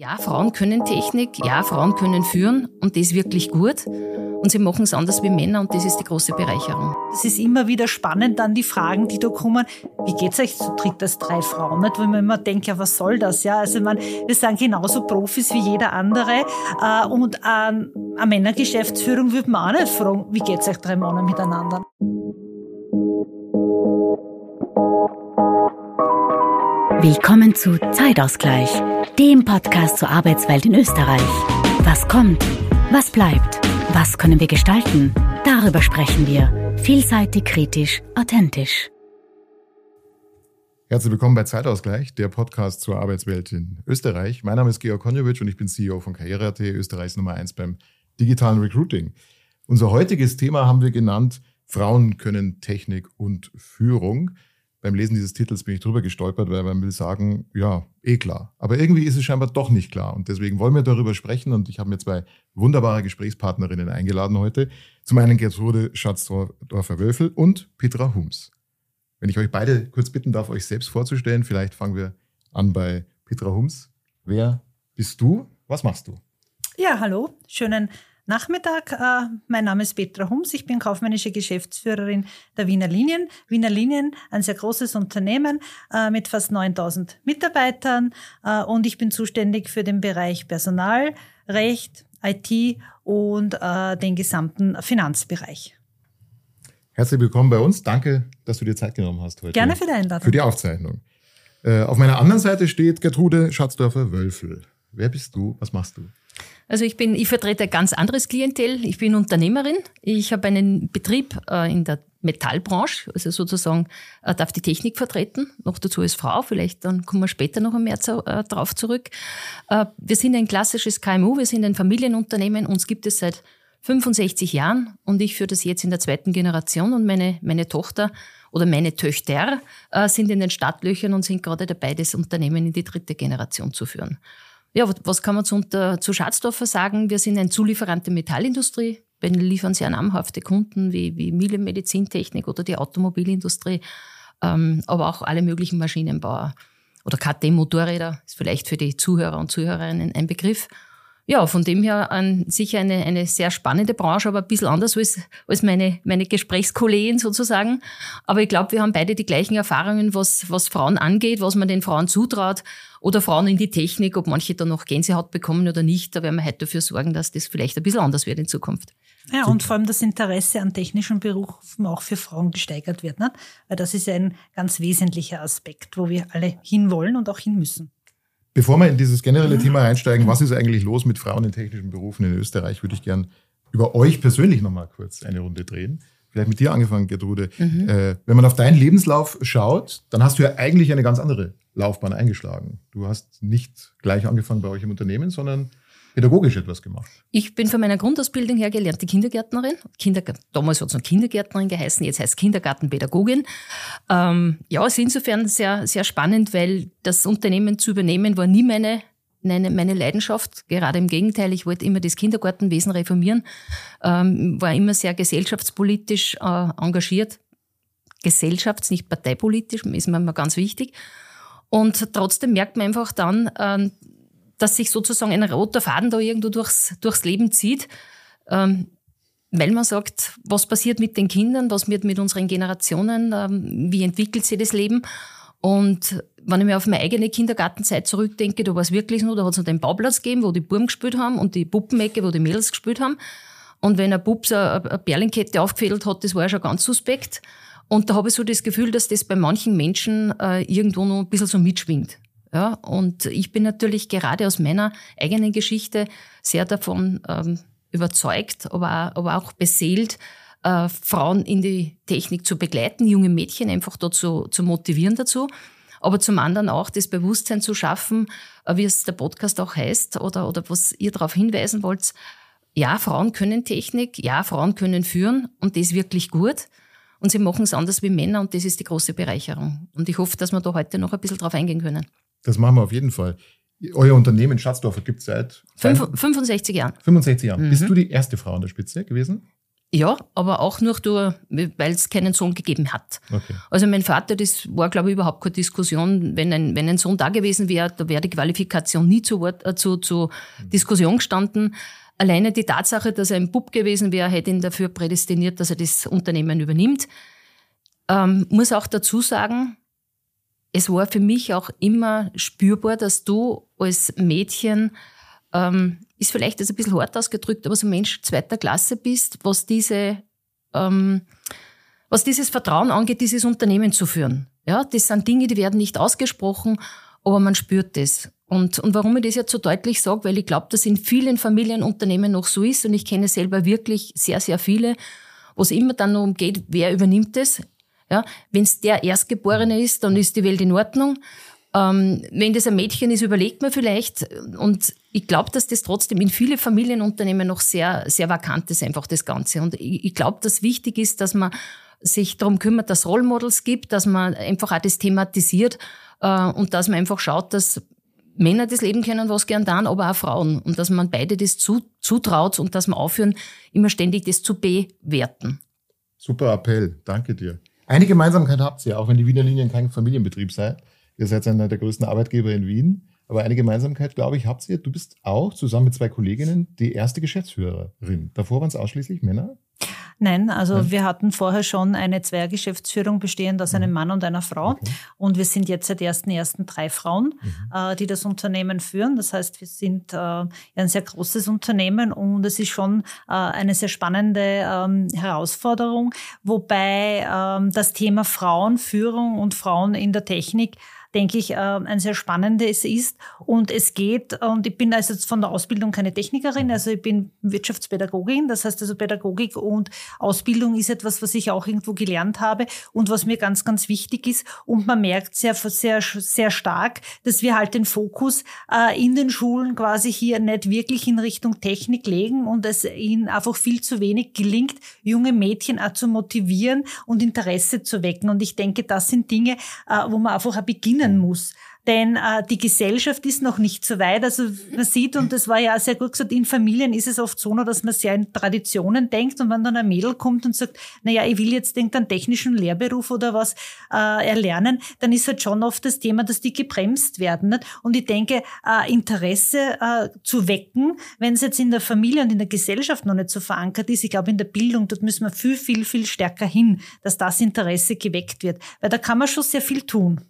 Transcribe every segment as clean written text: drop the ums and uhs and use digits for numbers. Ja, Frauen können Technik, ja, Frauen können führen und das wirklich gut. Und sie machen es anders wie Männer und das ist die große Bereicherung. Es ist immer wieder spannend, dann die Fragen, die da kommen. Wie geht's euch zu dritt als 3 Frauen? Nicht? Weil man immer denkt, ja, was soll das? Ja, also man, wir sind genauso Profis wie jeder andere. Und an Männergeschäftsführung würde man auch nicht fragen, wie geht's euch 3 Männer miteinander? Willkommen zu Zeitausgleich, dem Podcast zur Arbeitswelt in Österreich. Was kommt? Was bleibt? Was können wir gestalten? Darüber sprechen wir. Vielseitig, kritisch, authentisch. Herzlich willkommen bei Zeitausgleich, der Podcast zur Arbeitswelt in Österreich. Mein Name ist Georg Konjovic und ich bin CEO von Karriere.at, Österreichs Nummer 1 beim digitalen Recruiting. Unser heutiges Thema haben wir genannt, Frauen können Technik und Führung. Beim Lesen dieses Titels bin ich drüber gestolpert, weil man will sagen, ja, klar. Aber irgendwie ist es scheinbar doch nicht klar. Und deswegen wollen wir darüber sprechen. Und ich habe mir 2 wunderbare Gesprächspartnerinnen eingeladen heute. Zum einen Gertrude Schatzdorfer-Wölfel und Petra Hums. Wenn ich euch beide kurz bitten darf, euch selbst vorzustellen, vielleicht fangen wir an bei Petra Hums. Wer bist du? Was machst du? Ja, hallo. Schönen Nachmittag, mein Name ist Petra Hums, ich bin kaufmännische Geschäftsführerin der Wiener Linien. Wiener Linien, ein sehr großes Unternehmen mit fast 9.000 Mitarbeitern und ich bin zuständig für den Bereich Personal, Recht, IT und den gesamten Finanzbereich. Herzlich willkommen bei uns, danke, dass du dir Zeit genommen hast heute. Gerne für die Einladung. Für die Aufzeichnung. Auf meiner anderen Seite steht Gertrude Schatzdorfer-Wölfel. Wer bist du, was machst du? Also ich vertrete ein ganz anderes Klientel. Ich bin Unternehmerin. Ich habe einen Betrieb in der Metallbranche, also sozusagen darf die Technik vertreten. Noch dazu als Frau, vielleicht dann kommen wir später noch mehr drauf zurück. Wir sind ein klassisches KMU, wir sind ein Familienunternehmen. Uns gibt es seit 65 Jahren und ich führe das jetzt in der 2. Generation und meine Tochter oder meine Töchter sind in den Startlöchern und sind gerade dabei, das Unternehmen in die 3. Generation zu führen. Ja, was kann man zu Schatzdorfer sagen? Wir sind ein Zulieferant der Metallindustrie. Wir liefern sehr namhafte Kunden wie Miele, Medizintechnik oder die Automobilindustrie, aber auch alle möglichen Maschinenbauer oder KTM-Motorräder, ist vielleicht für die Zuhörer und Zuhörerinnen ein Begriff. Ja, von dem her sicher eine sehr spannende Branche, aber ein bisschen anders als meine Gesprächskollegen sozusagen. Aber ich glaube, wir haben beide die gleichen Erfahrungen, was Frauen angeht, was man den Frauen zutraut oder Frauen in die Technik, ob manche da noch Gänsehaut bekommen oder nicht. Da werden wir heute dafür sorgen, dass das vielleicht ein bisschen anders wird in Zukunft. Ja, und vor allem das Interesse an technischen Berufen auch für Frauen gesteigert wird, ne? Weil das ist ja ein ganz wesentlicher Aspekt, wo wir alle hinwollen und auch hin müssen. Bevor wir in dieses generelle Thema einsteigen, was ist eigentlich los mit Frauen in technischen Berufen in Österreich, würde ich gern über euch persönlich nochmal kurz eine Runde drehen. Vielleicht mit dir angefangen, Gertrude. Wenn man auf deinen Lebenslauf schaut, dann hast du ja eigentlich eine ganz andere Laufbahn eingeschlagen. Du hast nicht gleich angefangen bei euch im Unternehmen, sondern pädagogisch etwas gemacht. Ich bin von meiner Grundausbildung her gelernte Kindergärtnerin. Damals hat es noch Kindergärtnerin geheißen, jetzt heißt es Kindergartenpädagogin. Ja, ist insofern sehr, sehr spannend, weil das Unternehmen zu übernehmen war nie meine Leidenschaft. Gerade im Gegenteil, ich wollte immer das Kindergartenwesen reformieren, war immer sehr gesellschaftspolitisch engagiert. Gesellschafts-, nicht parteipolitisch, ist mir immer ganz wichtig. Und trotzdem merkt man einfach dann, dass sich sozusagen ein roter Faden da irgendwo durchs Leben zieht, weil man sagt, was passiert mit den Kindern, was wird mit unseren Generationen, wie entwickelt sich das Leben? Und wenn ich mir auf meine eigene Kindergartenzeit zurückdenke, da war es wirklich so, da hat es noch den Bauplatz gegeben, wo die Buben gespielt haben und die Puppenecke, wo die Mädels gespielt haben. Und wenn ein Bub so eine Perlenkette aufgefädelt hat, das war ja schon ganz suspekt. Und da habe ich so das Gefühl, dass das bei manchen Menschen irgendwo noch ein bisschen so mitschwingt. Ja, und ich bin natürlich gerade aus meiner eigenen Geschichte sehr davon überzeugt, aber auch beseelt, Frauen in die Technik zu begleiten, junge Mädchen einfach dazu zu motivieren dazu, aber zum anderen auch das Bewusstsein zu schaffen, wie es der Podcast auch heißt oder was ihr darauf hinweisen wollt, ja, Frauen können Technik, ja, Frauen können führen und das wirklich gut. Und sie machen es anders wie Männer und das ist die große Bereicherung. Und ich hoffe, dass wir da heute noch ein bisschen drauf eingehen können. Das machen wir auf jeden Fall. Euer Unternehmen Schatzdorfer gibt es seit 65 Jahren. Bist du die erste Frau an der Spitze gewesen? Ja, aber auch nur durch, weil es keinen Sohn gegeben hat. Okay. Also mein Vater, das war, glaube ich, überhaupt keine Diskussion. Wenn ein Sohn da gewesen wäre, da wäre die Qualifikation nie zur Diskussion gestanden. Alleine die Tatsache, dass er ein Bub gewesen wäre, hätte ihn dafür prädestiniert, dass er das Unternehmen übernimmt. Muss auch dazu sagen, es war für mich auch immer spürbar, dass du als Mädchen ist vielleicht jetzt ein bisschen hart ausgedrückt, aber so ein Mensch zweiter Klasse bist, was dieses Vertrauen angeht, dieses Unternehmen zu führen. Ja, das sind Dinge, die werden nicht ausgesprochen, aber man spürt das. Und warum ich das jetzt so deutlich sage, weil ich glaube, dass in vielen Familienunternehmen noch so ist und ich kenne selber wirklich sehr, sehr viele, wo es immer dann darum geht, wer übernimmt das. Ja, wenn es der Erstgeborene ist, dann ist die Welt in Ordnung. Wenn das ein Mädchen ist, überlegt man vielleicht. Und ich glaube, dass das trotzdem in viele Familienunternehmen noch sehr, sehr vakant ist, einfach das Ganze. Und ich glaube, dass wichtig ist, dass man sich darum kümmert, dass es Role Models gibt, dass man einfach auch das thematisiert und dass man einfach schaut, dass Männer das Leben kennen, was gern tun, aber auch Frauen. Und dass man beide das zutraut und dass man aufhören, immer ständig das zu bewerten. Super Appell, danke dir. Eine Gemeinsamkeit habt ihr, auch wenn die Wiener Linien kein Familienbetrieb seid. Ihr seid einer der größten Arbeitgeber in Wien. Aber eine Gemeinsamkeit, glaube ich, habt ihr. Du bist auch zusammen mit zwei Kolleginnen die erste Geschäftsführerin. Davor waren es ausschließlich Männer? Nein, also wir hatten vorher schon eine Zweiergeschäftsführung bestehend aus einem Mann und einer Frau. Okay. Und wir sind jetzt seit 1.1. 3 Frauen, die das Unternehmen führen. Das heißt, wir sind ein sehr großes Unternehmen und es ist schon eine sehr spannende Herausforderung. Wobei das Thema Frauenführung und Frauen in der Technik, denke ich, ein sehr spannendes ist. Und es geht, und ich bin also von der Ausbildung keine Technikerin, also ich bin Wirtschaftspädagogin. Das heißt also, Pädagogik und Ausbildung ist etwas, was ich auch irgendwo gelernt habe und was mir ganz, ganz wichtig ist. Und man merkt sehr, sehr, sehr stark, dass wir halt den Fokus in den Schulen quasi hier nicht wirklich in Richtung Technik legen und es ihnen einfach viel zu wenig gelingt, junge Mädchen auch zu motivieren und Interesse zu wecken. Und ich denke, das sind Dinge, wo man einfach beginnen muss. Denn die Gesellschaft ist noch nicht so weit. Also man sieht, und das war ja sehr gut gesagt, in Familien ist es oft so, dass man sehr in Traditionen denkt. Und wenn dann ein Mädel kommt und sagt, naja, ich will jetzt irgendeinen technischen Lehrberuf oder was erlernen, dann ist halt schon oft das Thema, dass die gebremst werden. Nicht? Und ich denke, Interesse zu wecken, wenn es jetzt in der Familie und in der Gesellschaft noch nicht so verankert ist, ich glaube, in der Bildung, dort müssen wir viel, viel, viel stärker hin, dass das Interesse geweckt wird. Weil da kann man schon sehr viel tun.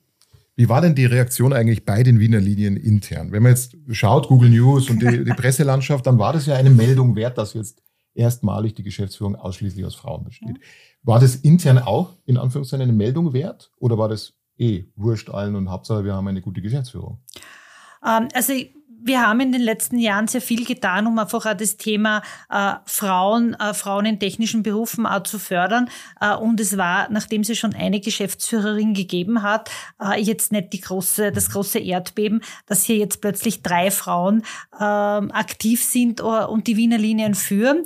Wie war denn die Reaktion eigentlich bei den Wiener Linien intern? Wenn man jetzt schaut, Google News und die Presselandschaft, dann war das ja eine Meldung wert, dass jetzt erstmalig die Geschäftsführung ausschließlich aus Frauen besteht. Ja. War das intern auch, in Anführungszeichen, eine Meldung wert? Oder war das wurscht allen und Hauptsache, wir haben eine gute Geschäftsführung? Also wir haben in den letzten Jahren sehr viel getan, um einfach auch das Thema Frauen in technischen Berufen auch zu fördern. Und es war, nachdem es schon eine Geschäftsführerin gegeben hat, jetzt nicht das große Erdbeben, dass hier jetzt plötzlich 3 Frauen aktiv sind und die Wiener Linien führen.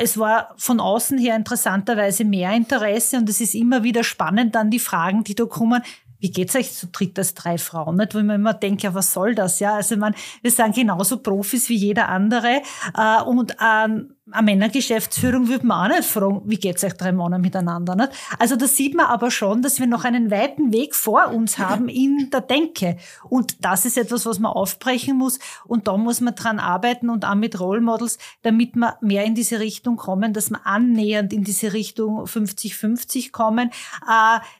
Es war von außen her interessanterweise mehr Interesse und es ist immer wieder spannend, dann die Fragen, die da kommen. Wie geht's euch zu dritt als 3 Frauen? Nicht? Weil man immer denkt, ja, was soll das? Ja, also wir sind genauso Profis wie jeder andere. Und an Männergeschäftsführung würde man auch nicht fragen, wie geht's euch 3 Männer miteinander? Nicht? Also da sieht man aber schon, dass wir noch einen weiten Weg vor uns haben in der Denke. Und das ist etwas, was man aufbrechen muss. Und da muss man dran arbeiten und auch mit Role Models, damit wir mehr in diese Richtung kommen, dass wir annähernd in diese Richtung 50-50 kommen.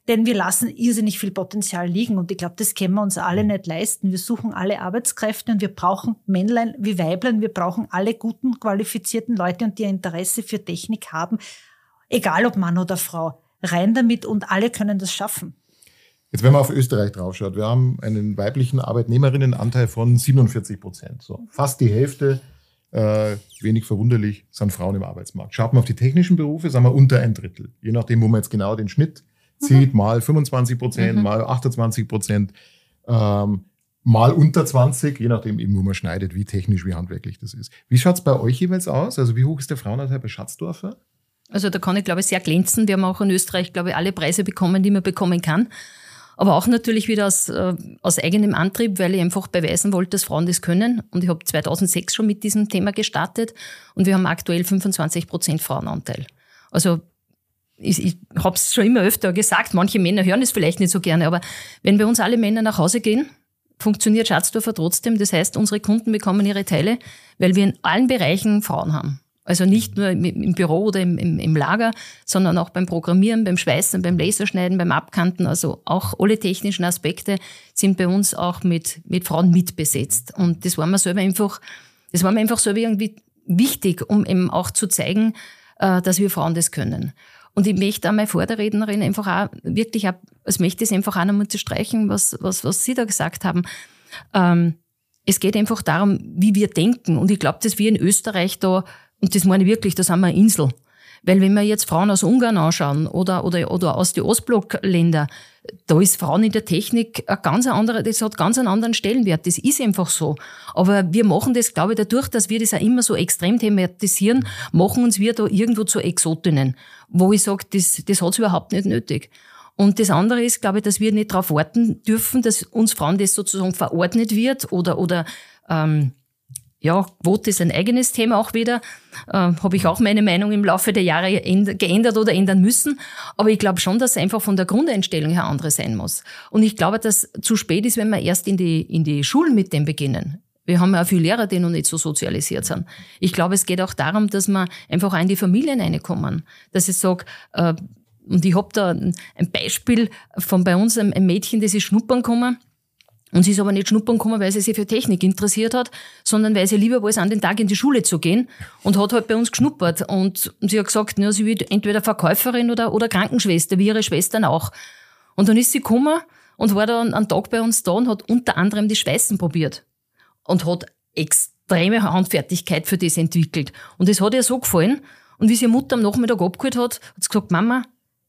Denn wir lassen irrsinnig viel Potenzial liegen. Und ich glaube, das können wir uns alle nicht leisten. Wir suchen alle Arbeitskräfte und wir brauchen Männlein wie Weiblein. Wir brauchen alle guten, qualifizierten Leute und die ein Interesse für Technik haben. Egal ob Mann oder Frau. Rein damit und alle können das schaffen. Jetzt, wenn man auf Österreich draufschaut, wir haben einen weiblichen Arbeitnehmerinnenanteil von 47%. So, fast die Hälfte, wenig verwunderlich, sind Frauen im Arbeitsmarkt. Schaut man auf die technischen Berufe, sagen wir unter ein Drittel. Je nachdem, wo man jetzt genau den Schnitt zieht, mal 25%, mal 28%, mal unter 20, je nachdem eben, wo man schneidet, wie technisch, wie handwerklich das ist. Wie schaut es bei euch jeweils aus? Also wie hoch ist der Frauenanteil bei Schatzdorfer? Also da kann ich, glaube ich, sehr glänzen. Wir haben auch in Österreich, glaube ich, alle Preise bekommen, die man bekommen kann. Aber auch natürlich wieder aus eigenem Antrieb, weil ich einfach beweisen wollte, dass Frauen das können. Und ich habe 2006 schon mit diesem Thema gestartet. Und wir haben aktuell 25% Frauenanteil. Also ich habe es schon immer öfter gesagt, manche Männer hören es vielleicht nicht so gerne, aber wenn bei uns alle Männer nach Hause gehen, funktioniert Schatzdorfer trotzdem. Das heißt, unsere Kunden bekommen ihre Teile, weil wir in allen Bereichen Frauen haben. Also nicht nur im Büro oder im Lager, sondern auch beim Programmieren, beim Schweißen, beim Laserschneiden, beim Abkanten. Also auch alle technischen Aspekte sind bei uns auch mit Frauen mitbesetzt. Und das war mir einfach selber irgendwie wichtig, um eben auch zu zeigen, dass wir Frauen das können. Und ich möchte auch meine Vorderrednerin einfach auch wirklich, als möchte ich es einfach auch nochmal unterstreichen, was Sie da gesagt haben. Es geht einfach darum, wie wir denken. Und ich glaube, dass wir in Österreich da, und das meine ich wirklich, da sind wir eine Insel. Weil wenn wir jetzt Frauen aus Ungarn anschauen oder aus den Ostblockländern, da ist Frauen in der Technik ein ganz anderer, das hat ganz einen anderen Stellenwert. Das ist einfach so. Aber wir machen das, glaube ich, dadurch, dass wir das auch immer so extrem thematisieren, machen uns wir da irgendwo zu Exotinnen, wo ich sage, das hat's überhaupt nicht nötig. Und das andere ist, glaube ich, dass wir nicht darauf warten dürfen, dass uns Frauen das sozusagen verordnet wird oder Quote ist ein eigenes Thema auch wieder. Habe ich auch meine Meinung im Laufe der Jahre geändert oder ändern müssen. Aber ich glaube schon, dass es einfach von der Grundeinstellung her andere sein muss. Und ich glaube, dass zu spät ist, wenn wir erst in die Schulen mit dem beginnen. Wir haben ja auch viele Lehrer, die noch nicht so sozialisiert sind. Ich glaube, es geht auch darum, dass wir einfach auch in die Familien reinkommen. Dass ich sage, und ich habe da ein Beispiel von bei uns, ein Mädchen, das ist schnuppern gekommen. Und sie ist aber nicht schnuppern gekommen, weil sie sich für Technik interessiert hat, sondern weil sie lieber war, es an den Tag in die Schule zu gehen, und hat halt bei uns geschnuppert. Und sie hat gesagt, sie wird entweder Verkäuferin oder Krankenschwester, wie ihre Schwestern auch. Und dann ist sie gekommen und war dann einen Tag bei uns da und hat unter anderem die Schweißen probiert. Und hat extreme Handfertigkeit für das entwickelt. Und das hat ihr so gefallen. Und wie sie ihre Mutter am Nachmittag abgeholt hat, hat sie gesagt, Mama,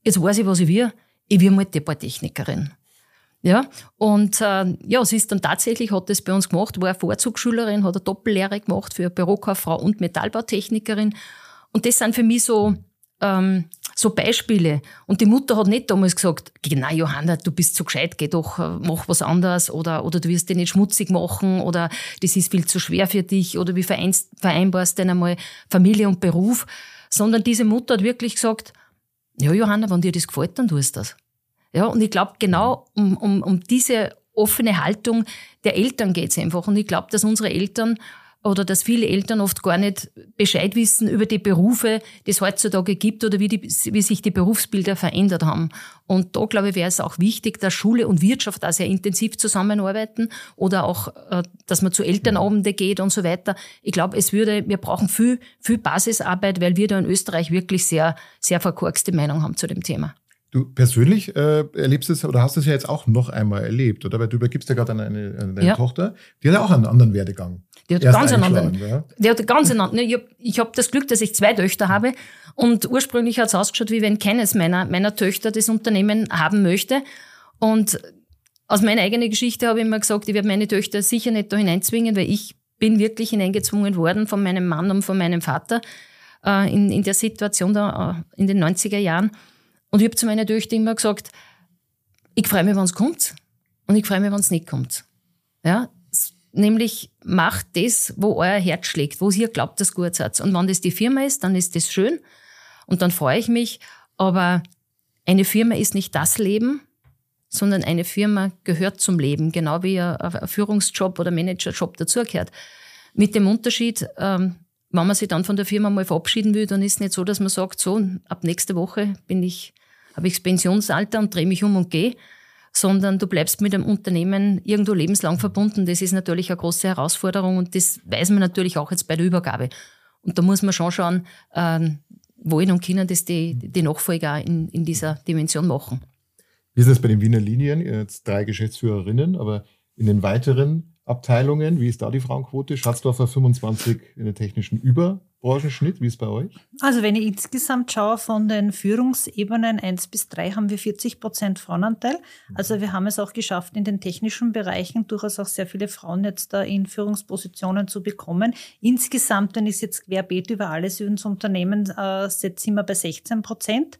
jetzt weiß ich, was ich will. Ich will mal Departtechnikerin. Ja, und sie ist dann tatsächlich, hat das bei uns gemacht, war eine Vorzugsschülerin, hat eine Doppellehre gemacht für Bürokauffrau und Metallbautechnikerin. Und das sind für mich so Beispiele. Und die Mutter hat nicht damals gesagt, na Johanna, du bist so gescheit, geh doch, mach was anderes oder du wirst dich nicht schmutzig machen oder das ist viel zu schwer für dich oder wie vereinbarst denn einmal Familie und Beruf. Sondern diese Mutter hat wirklich gesagt, ja Johanna, wenn dir das gefällt, dann tust du das. Ja, und ich glaube, genau um diese offene Haltung der Eltern geht's einfach. Und ich glaube, dass unsere Eltern oder dass viele Eltern oft gar nicht Bescheid wissen über die Berufe, die es heutzutage gibt oder wie sich die Berufsbilder verändert haben. Und da, glaube ich, wäre es auch wichtig, dass Schule und Wirtschaft da sehr intensiv zusammenarbeiten oder auch, dass man zu Elternabende geht und so weiter. Ich glaube, wir brauchen viel, viel Basisarbeit, weil wir da in Österreich wirklich sehr, sehr verkorkste Meinung haben zu dem Thema. Du persönlich erlebst es oder hast es ja jetzt auch noch einmal erlebt, oder? Weil du übergibst ja gerade an deine Tochter. Die hat ja auch einen anderen Werdegang. Die hat ganz einen anderen. Ja. Die hat ganz einen anderen. Ich habe das Glück, dass ich 2 Töchter habe. Und ursprünglich hat es ausgeschaut, wie wenn keines meiner Töchter das Unternehmen haben möchte. Und aus meiner eigenen Geschichte habe ich immer gesagt, ich werde meine Töchter sicher nicht da hineinzwingen, weil ich bin wirklich hineingezwungen worden von meinem Mann und von meinem Vater in der Situation da in den 90er Jahren. Und ich habe zu meiner Töchter immer gesagt, ich freue mich, wenn es kommt, und ich freue mich, wenn es nicht kommt. Ja? Nämlich macht das, wo euer Herz schlägt, wo ihr glaubt, dass gut seid. Und wenn das die Firma ist, dann ist das schön und dann freue ich mich. Aber eine Firma ist nicht das Leben, sondern eine Firma gehört zum Leben, genau wie ein Führungsjob oder Managerjob dazugehört. Mit dem Unterschied, wenn man sich dann von der Firma mal verabschieden will, dann ist es nicht so, dass man sagt, so, ab nächste Woche habe ich das Pensionsalter und drehe mich um und gehe, sondern du bleibst mit dem Unternehmen irgendwo lebenslang verbunden. Das ist natürlich eine große Herausforderung und das weiß man natürlich auch jetzt bei der Übergabe. Und da muss man schon schauen, wollen und können das die Nachfolger in dieser Dimension machen. Wie ist es bei den Wiener Linien? Jetzt 3 Geschäftsführerinnen, aber in den weiteren Abteilungen, wie ist da die Frauenquote? Schatzdorfer 25 in der technischen Überbranchenschnitt, wie ist es bei euch? Also wenn ich insgesamt schaue, von den Führungsebenen 1-3 haben wir 40% Frauenanteil. Also wir haben es auch geschafft, in den technischen Bereichen durchaus auch sehr viele Frauen jetzt da in Führungspositionen zu bekommen. Insgesamt, wenn ich es jetzt querbeet über alles ins Unternehmen setze, sind wir bei 16%.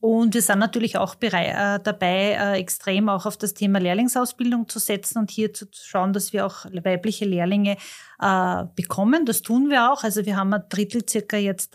Und wir sind natürlich auch dabei, extrem auch auf das Thema Lehrlingsausbildung zu setzen und hier zu schauen, dass wir auch weibliche Lehrlinge bekommen. Das tun wir auch. Also wir haben ein Drittel circa jetzt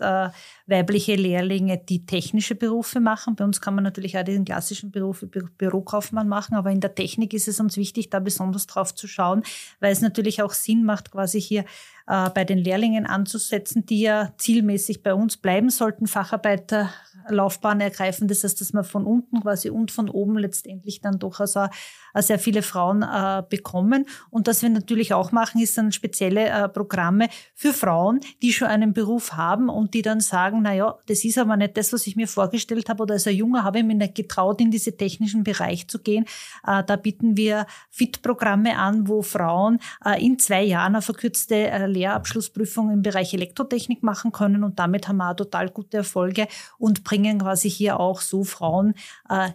weibliche Lehrlinge, die technische Berufe machen. Bei uns kann man natürlich auch den klassischen Beruf Bürokaufmann machen, aber in der Technik ist es uns wichtig, da besonders drauf zu schauen, weil es natürlich auch Sinn macht, quasi hier bei den Lehrlingen anzusetzen, die ja zielmäßig bei uns bleiben sollten, Facharbeiterlaufbahn ergreifen. Das heißt, dass man von unten quasi und von oben letztendlich dann durchaus auch sehr viele Frauen bekommen. Und was wir natürlich auch machen, ist dann spezielle Programme für Frauen, die schon einen Beruf haben und die dann sagen, naja, das ist aber nicht das, was ich mir vorgestellt habe, oder als ein Junge habe ich mir nicht getraut, in diesen technischen Bereich zu gehen. Da bieten wir Fit-Programme an, wo Frauen in 2 Jahren eine verkürzte Lehrabschlussprüfung im Bereich Elektrotechnik machen können, und damit haben wir auch total gute Erfolge und bringen quasi hier auch so Frauen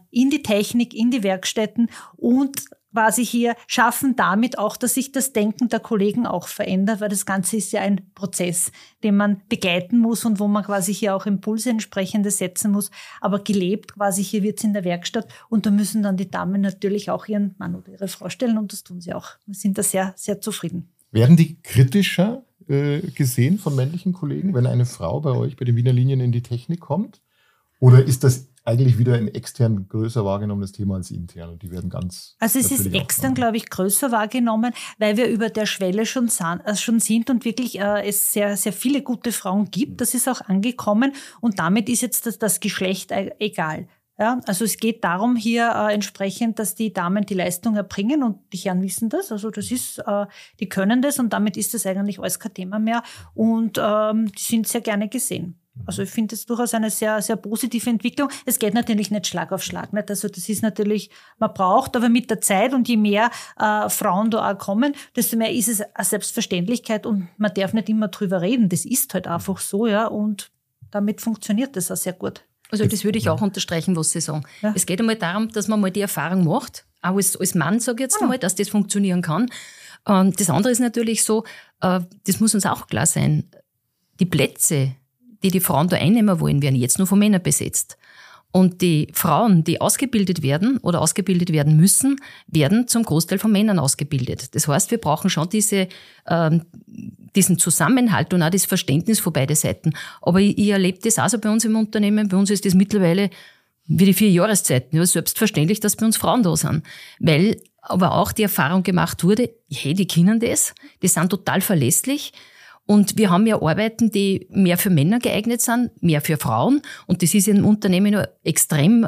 in die Technik, in die Werkstätten und quasi hier schaffen damit auch, dass sich das Denken der Kollegen auch verändert, weil das Ganze ist ja ein Prozess, den man begleiten muss und wo man quasi hier auch Impulse entsprechende setzen muss, aber gelebt quasi hier wird's in der Werkstatt, und da müssen dann die Damen natürlich auch ihren Mann oder ihre Frau stellen, und das tun sie auch. Wir sind da sehr, sehr zufrieden. Werden die kritischer gesehen von männlichen Kollegen, wenn eine Frau bei euch bei den Wiener Linien in die Technik kommt? Oder ist das eigentlich wieder ein extern größer wahrgenommenes Thema als intern? Und die werden ganz. Also es ist extern, glaube ich, größer wahrgenommen, weil wir über der Schwelle schon sind und wirklich es sehr, sehr viele gute Frauen gibt. Das ist auch angekommen, und damit ist jetzt das Geschlecht egal. Ja, also es geht darum hier entsprechend, dass die Damen die Leistung erbringen, und die Herren wissen das, also das ist, die können das, und damit ist das eigentlich alles kein Thema mehr, und die sind sehr gerne gesehen. Also ich finde das durchaus eine sehr, sehr positive Entwicklung. Es geht natürlich nicht Schlag auf Schlag, nicht? Also das ist natürlich, man braucht aber mit der Zeit, und je mehr Frauen da auch kommen, desto mehr ist es eine Selbstverständlichkeit, und man darf nicht immer drüber reden, das ist halt einfach so, ja, und damit funktioniert das auch sehr gut. Also das würde ich auch unterstreichen, was Sie sagen. Ja. Es geht einmal darum, dass man mal die Erfahrung macht, auch als Mann, sage ich jetzt einmal, dass das funktionieren kann. Das andere ist natürlich so, das muss uns auch klar sein, die Plätze, die Frauen da einnehmen wollen, werden jetzt nur von Männern besetzt. Und die Frauen, die ausgebildet werden oder ausgebildet werden müssen, werden zum Großteil von Männern ausgebildet. Das heißt, wir brauchen schon diesen Zusammenhalt und auch das Verständnis von beiden Seiten. Aber ich erlebe das auch so bei uns im Unternehmen. Bei uns ist das mittlerweile wie die 4 Jahreszeiten. Ja, selbstverständlich, dass bei uns Frauen da sind. Weil aber auch die Erfahrung gemacht wurde, hey, die können das, die sind total verlässlich. Und wir haben ja Arbeiten, die mehr für Männer geeignet sind, mehr für Frauen. Und das ist in einem Unternehmen nur extrem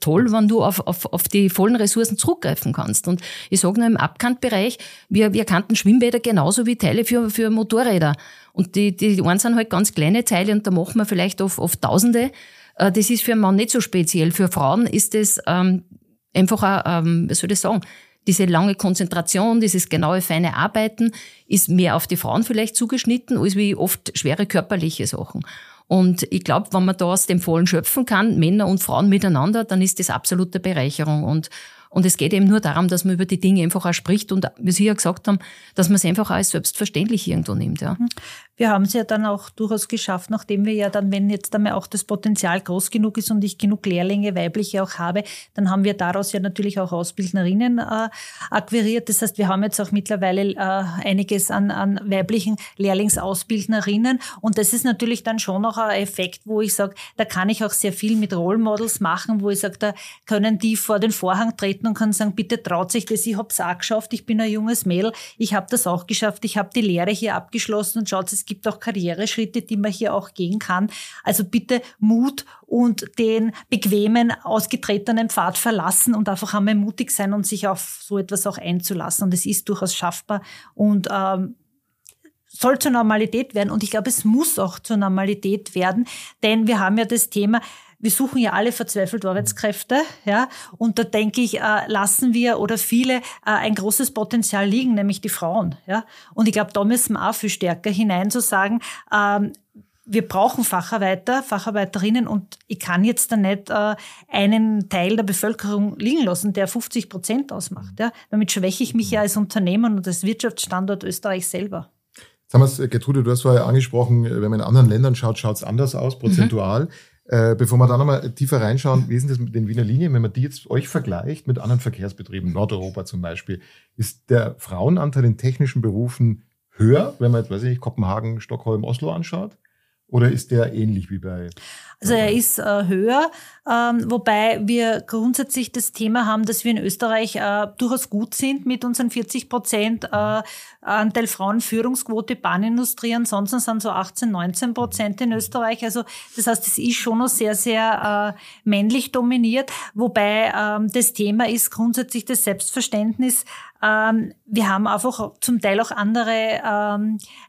toll, wenn du auf die vollen Ressourcen zurückgreifen kannst. Und ich sage nur im Abkantbereich, wir kannten Schwimmbäder genauso wie Teile für Motorräder. Und die einen sind halt ganz kleine Teile, und da machen wir vielleicht auf Tausende. Das ist für einen Mann nicht so speziell. Für Frauen ist das einfach wie soll ich sagen, diese lange Konzentration, dieses genaue, feine Arbeiten ist mehr auf die Frauen vielleicht zugeschnitten als wie oft schwere körperliche Sachen. Und ich glaube, wenn man da aus dem Vollen schöpfen kann, Männer und Frauen miteinander, dann ist das absolute Bereicherung. Und es geht eben nur darum, dass man über die Dinge einfach auch spricht und, wie Sie ja gesagt haben, dass man es einfach auch als selbstverständlich irgendwo nimmt. Ja. Wir haben es ja dann auch durchaus geschafft, nachdem wir ja dann, wenn jetzt einmal auch das Potenzial groß genug ist und ich genug Lehrlinge, weibliche auch habe, dann haben wir daraus ja natürlich auch Ausbildnerinnen akquiriert. Das heißt, wir haben jetzt auch mittlerweile einiges an weiblichen Lehrlingsausbildnerinnen, und das ist natürlich dann schon auch ein Effekt, wo ich sage, da kann ich auch sehr viel mit Role Models machen, wo ich sage, da können die vor den Vorhang treten und können sagen, bitte traut sich das, ich habe es auch geschafft, ich bin ein junges Mädel, ich habe das auch geschafft, ich habe die Lehre hier abgeschlossen, und schaut, es gibt auch Karriereschritte, die man hier auch gehen kann. Also bitte Mut und den bequemen, ausgetretenen Pfad verlassen und einfach einmal mutig sein und sich auf so etwas auch einzulassen. Und es ist durchaus schaffbar und soll zur Normalität werden. Und ich glaube, es muss auch zur Normalität werden, denn wir haben ja das Thema, wir suchen ja alle verzweifelt Arbeitskräfte, ja, und da denke ich, lassen wir oder viele ein großes Potenzial liegen, nämlich die Frauen, ja. Und ich glaube, da müssen wir auch viel stärker hinein zu sagen, wir brauchen Facharbeiter, Facharbeiterinnen, und ich kann jetzt da nicht einen Teil der Bevölkerung liegen lassen, der 50% ausmacht, ja. Damit schwäche ich mich ja als Unternehmen und als Wirtschaftsstandort Österreich selber. Jetzt haben wir es, Gertrude, du hast vorher angesprochen, wenn man in anderen Ländern schaut, schaut es anders aus, prozentual. Bevor wir da nochmal tiefer reinschauen, wie ist das mit den Wiener Linien, wenn man die jetzt euch vergleicht mit anderen Verkehrsbetrieben, Nordeuropa zum Beispiel, ist der Frauenanteil in technischen Berufen höher, wenn man jetzt, weiß ich nicht, Kopenhagen, Stockholm, Oslo anschaut? Oder ist der ähnlich wie bei? Also er ist höher, wobei wir grundsätzlich das Thema haben, dass wir in Österreich durchaus gut sind mit unseren 40% Anteil Frauen, Führungsquote, Bahnindustrie. Ansonsten sind so 18-19% in Österreich. Also das heißt, es ist schon noch sehr, sehr männlich dominiert. Wobei das Thema ist grundsätzlich das Selbstverständnis. Wir haben einfach zum Teil auch andere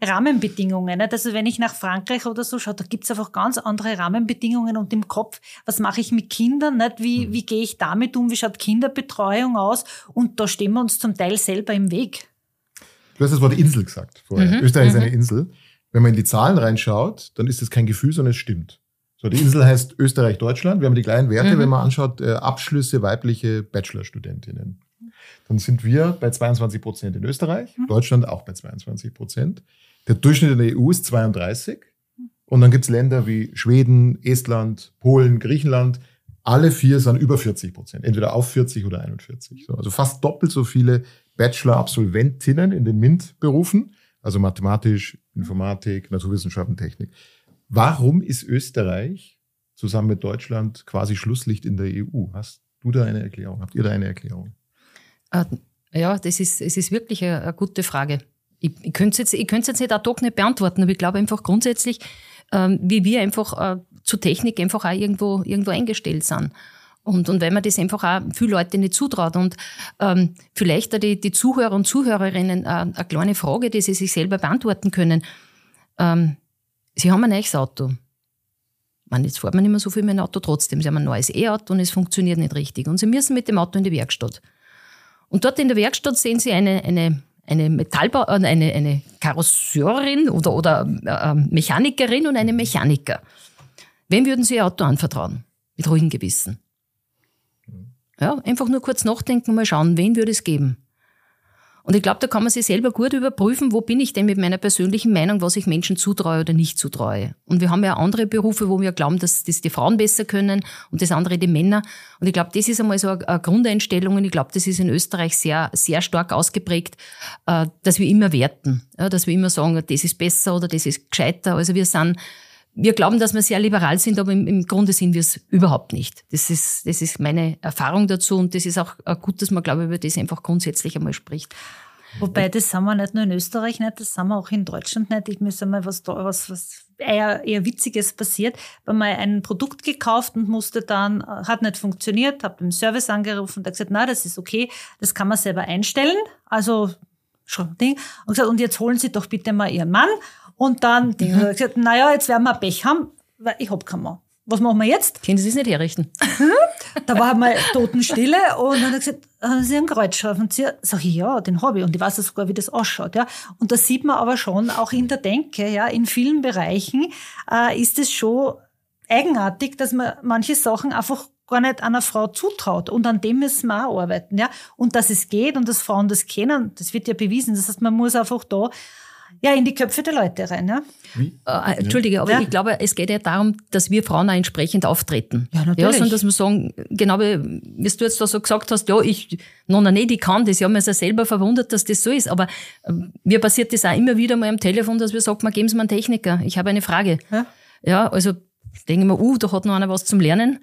Rahmenbedingungen. Nicht? Also wenn ich nach Frankreich oder so schaue, da gibt's einfach ganz andere Rahmenbedingungen und im Kopf, was mache ich mit Kindern, nicht? Wie gehe ich damit um, wie schaut Kinderbetreuung aus, und da stehen wir uns zum Teil selber im Weg. Du hast das Wort Insel gesagt vorher. Österreich ist eine Insel. Wenn man in die Zahlen reinschaut, dann ist das kein Gefühl, sondern es stimmt. So, die Insel heißt Österreich, Deutschland. Wir haben die gleichen Werte, wenn man anschaut, Abschlüsse weibliche Bachelorstudentinnen. Dann sind wir bei 22% in Österreich, Deutschland auch bei 22%. Der Durchschnitt in der EU ist 32. Und dann gibt es Länder wie Schweden, Estland, Polen, Griechenland. Alle vier sind über 40%, entweder auf 40 oder 41. So, also fast doppelt so viele Bachelor-Absolventinnen in den MINT-Berufen, also Mathematik, Informatik, Naturwissenschaften, Technik. Warum ist Österreich zusammen mit Deutschland quasi Schlusslicht in der EU? Hast du da eine Erklärung? Habt ihr da eine Erklärung? Ja, es ist wirklich eine gute Frage. Ich könnte es jetzt nicht ad hoc nicht beantworten, aber ich glaube einfach grundsätzlich, wie wir einfach zur Technik einfach auch irgendwo eingestellt sind. Und weil man das einfach auch viele Leute nicht zutraut. Und vielleicht auch die Zuhörer und Zuhörerinnen eine kleine Frage, die sie sich selber beantworten können. Sie haben ein neues Auto. Jetzt fährt man nicht mehr so viel mit dem Auto trotzdem. Sie haben ein neues E-Auto und es funktioniert nicht richtig. Und sie müssen mit dem Auto in die Werkstatt. Und dort in der Werkstatt sehen Sie eine Karosseurin oder Mechanikerin und einen Mechaniker. Wem würden Sie Ihr Auto anvertrauen? Mit ruhigem Gewissen. Ja, einfach nur kurz nachdenken und mal schauen, wen würde es geben. Und ich glaube, da kann man sich selber gut überprüfen, wo bin ich denn mit meiner persönlichen Meinung, was ich Menschen zutraue oder nicht zutraue. Und wir haben ja andere Berufe, wo wir glauben, dass das die Frauen besser können und das andere die Männer. Und ich glaube, das ist einmal so eine Grundeinstellung, und ich glaube, das ist in Österreich sehr, sehr stark ausgeprägt, dass wir immer werten, dass wir immer sagen, das ist besser oder das ist gescheiter. Also wir glauben, dass wir sehr liberal sind, aber im Grunde sind wir es überhaupt nicht. Das ist meine Erfahrung dazu, und das ist auch gut, dass man, glaube ich, über das einfach grundsätzlich einmal spricht. Wobei, das sind wir nicht nur in Österreich nicht, das sind wir auch in Deutschland nicht. Ich muss einmal was eher Witziges passiert. Ich habe mal ein Produkt gekauft und musste dann, hat nicht funktioniert, habe im Service angerufen und gesagt, na, das ist okay, das kann man selber einstellen. Also, Ding. Und gesagt, und jetzt holen Sie doch bitte mal Ihren Mann. Und dann hat gesagt, naja, jetzt werden wir Pech haben, weil ich hab keinen Mann. Was machen wir jetzt? Können Sie es nicht herrichten. Da war mal Totenstille, und dann hat er gesagt, haben Sie einen Kreuzschraubenzieher? Sag ich, ja, den habe ich, und ich weiß sogar, wie das ausschaut. Ja. Und da sieht man aber schon, auch in der Denke, ja, in vielen Bereichen ist es schon eigenartig, dass man manche Sachen einfach gar nicht einer Frau zutraut. Und an dem müssen wir auch arbeiten. Ja. Und dass es geht und dass Frauen das kennen, das wird ja bewiesen. Das heißt, man muss einfach da in die Köpfe der Leute rein. Ja? Entschuldige, aber ich glaube, es geht ja darum, dass wir Frauen auch entsprechend auftreten. Ja, natürlich. Ja, sondern dass wir sagen, genau wie du jetzt da so gesagt hast, ja, ich kann das. Ja, man ist ja selber verwundert, dass das so ist. Aber mir passiert das auch immer wieder mal am Telefon, dass wir sagen, man, geben Sie mir einen Techniker, ich habe eine Frage. Ja also denke ich mir, da hat noch einer was zum Lernen.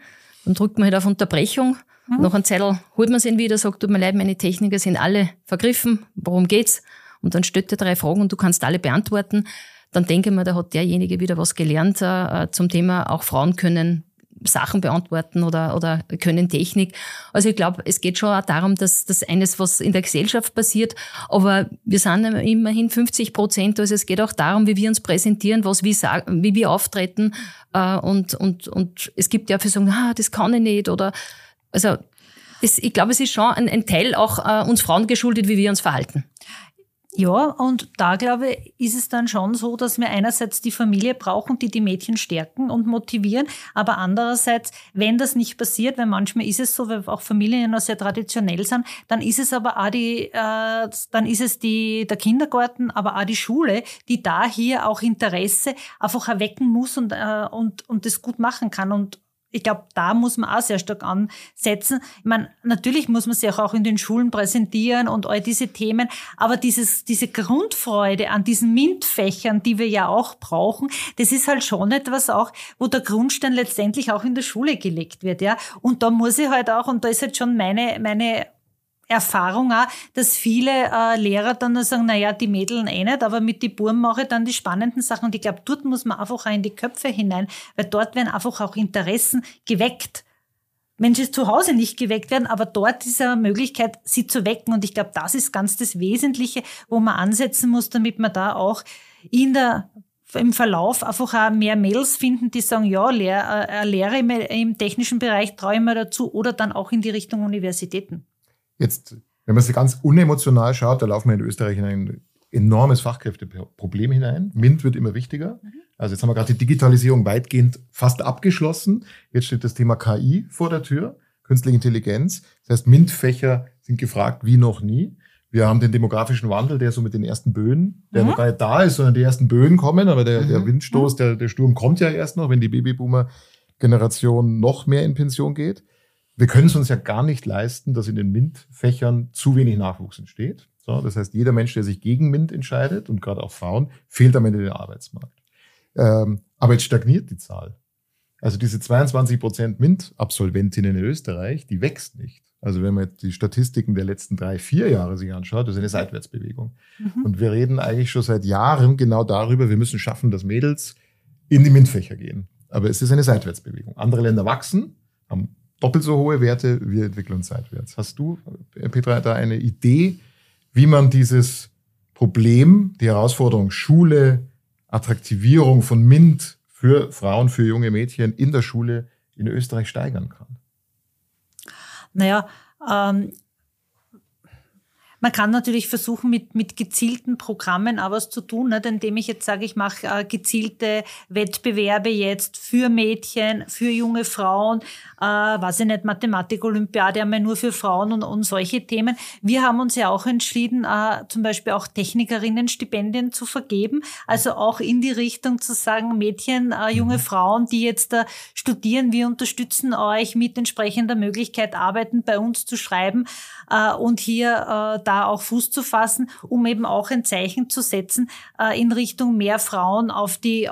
Dann drückt man halt auf Unterbrechung. Nach einer Zeit holt man es ihn wieder, sagt, tut mir leid, meine Techniker sind alle vergriffen, worum geht's? Und dann stellt er 3 Fragen und du kannst alle beantworten. Dann denke ich mir, da hat derjenige wieder was gelernt zum Thema, auch Frauen können Sachen beantworten oder können Technik. Also ich glaube, es geht schon auch darum, dass das eines, was in der Gesellschaft passiert, aber wir sind immerhin 50%, also es geht auch darum, wie wir uns präsentieren, was wir sagen, wie wir auftreten und es gibt ja für so, das kann ich nicht oder, also ich glaube, es ist schon ein Teil auch uns Frauen geschuldet, wie wir uns verhalten. Ja, und da, glaube ich, ist es dann schon so, dass wir einerseits die Familie brauchen, die Mädchen stärken und motivieren, aber andererseits, wenn das nicht passiert, weil manchmal ist es so, weil auch Familien noch sehr traditionell sind, dann ist es aber auch der Kindergarten, aber auch die Schule, die da hier auch Interesse einfach erwecken muss und das gut machen kann. Und Ich glaube, da muss man auch sehr stark ansetzen. Ich meine, natürlich muss man sich auch in den Schulen präsentieren und all diese Themen, aber diese Grundfreude an diesen MINT-Fächern, die wir ja auch brauchen, das ist halt schon etwas auch, wo der Grundstein letztendlich auch in der Schule gelegt wird, ja. Und da muss ich halt auch, und da ist halt schon meine Erfahrung auch, dass viele Lehrer dann sagen, naja, die Mädeln nicht, aber mit die Buben mache ich dann die spannenden Sachen. Und ich glaube, dort muss man einfach auch in die Köpfe hinein, weil dort werden einfach auch Interessen geweckt. Menschen zu Hause nicht geweckt werden, aber dort ist eine Möglichkeit, sie zu wecken. Und ich glaube, das ist ganz das Wesentliche, wo man ansetzen muss, damit man da auch im Verlauf einfach auch mehr Mädels finden, die sagen, ja, Lehre im technischen Bereich traue ich mir dazu, oder dann auch in die Richtung Universitäten. Jetzt, wenn man es ganz unemotional schaut, da laufen wir in Österreich in ein enormes Fachkräfteproblem hinein. MINT wird immer wichtiger. Also jetzt haben wir gerade die Digitalisierung weitgehend fast abgeschlossen. Jetzt steht das Thema KI vor der Tür, künstliche Intelligenz. Das heißt, MINT-Fächer sind gefragt wie noch nie. Wir haben den demografischen Wandel, der so mit den ersten Böen, der noch gar nicht da ist, sondern die ersten Böen kommen. Aber der Windstoß, der Sturm kommt ja erst noch, wenn die Babyboomer-Generation noch mehr in Pension geht. Wir können es uns ja gar nicht leisten, dass in den MINT-Fächern zu wenig Nachwuchs entsteht. So, das heißt, jeder Mensch, der sich gegen MINT entscheidet, und gerade auch Frauen, fehlt am Ende der Arbeitsmarkt. Aber jetzt stagniert die Zahl. Also diese 22% MINT-Absolventinnen in Österreich, die wächst nicht. Also wenn man jetzt die Statistiken der letzten 3-4 Jahre sich anschaut, das ist eine Seitwärtsbewegung. Und wir reden eigentlich schon seit Jahren genau darüber, wir müssen schaffen, dass Mädels in die MINT-Fächer gehen. Aber es ist eine Seitwärtsbewegung. Andere Länder wachsen, haben doppelt so hohe Werte, wir entwickeln uns seitwärts. Hast du, Petra, da eine Idee, wie man dieses Problem, die Herausforderung Schule, Attraktivierung von MINT für Frauen, für junge Mädchen in der Schule in Österreich steigern kann? Naja, man kann natürlich versuchen, mit gezielten Programmen auch was zu tun, nicht? Indem ich jetzt sage, ich mache gezielte Wettbewerbe jetzt für Mädchen, für junge Frauen, weiß ich nicht, Mathematik-Olympiade einmal nur für Frauen und solche Themen. Wir haben uns ja auch entschieden, zum Beispiel auch Technikerinnen-Stipendien zu vergeben, also auch in die Richtung zu sagen, Mädchen, junge Frauen, die jetzt studieren, wir unterstützen euch mit entsprechender Möglichkeit, Arbeiten bei uns zu schreiben und hier da auch Fuß zu fassen, um eben auch ein Zeichen zu setzen in Richtung mehr Frauen auf die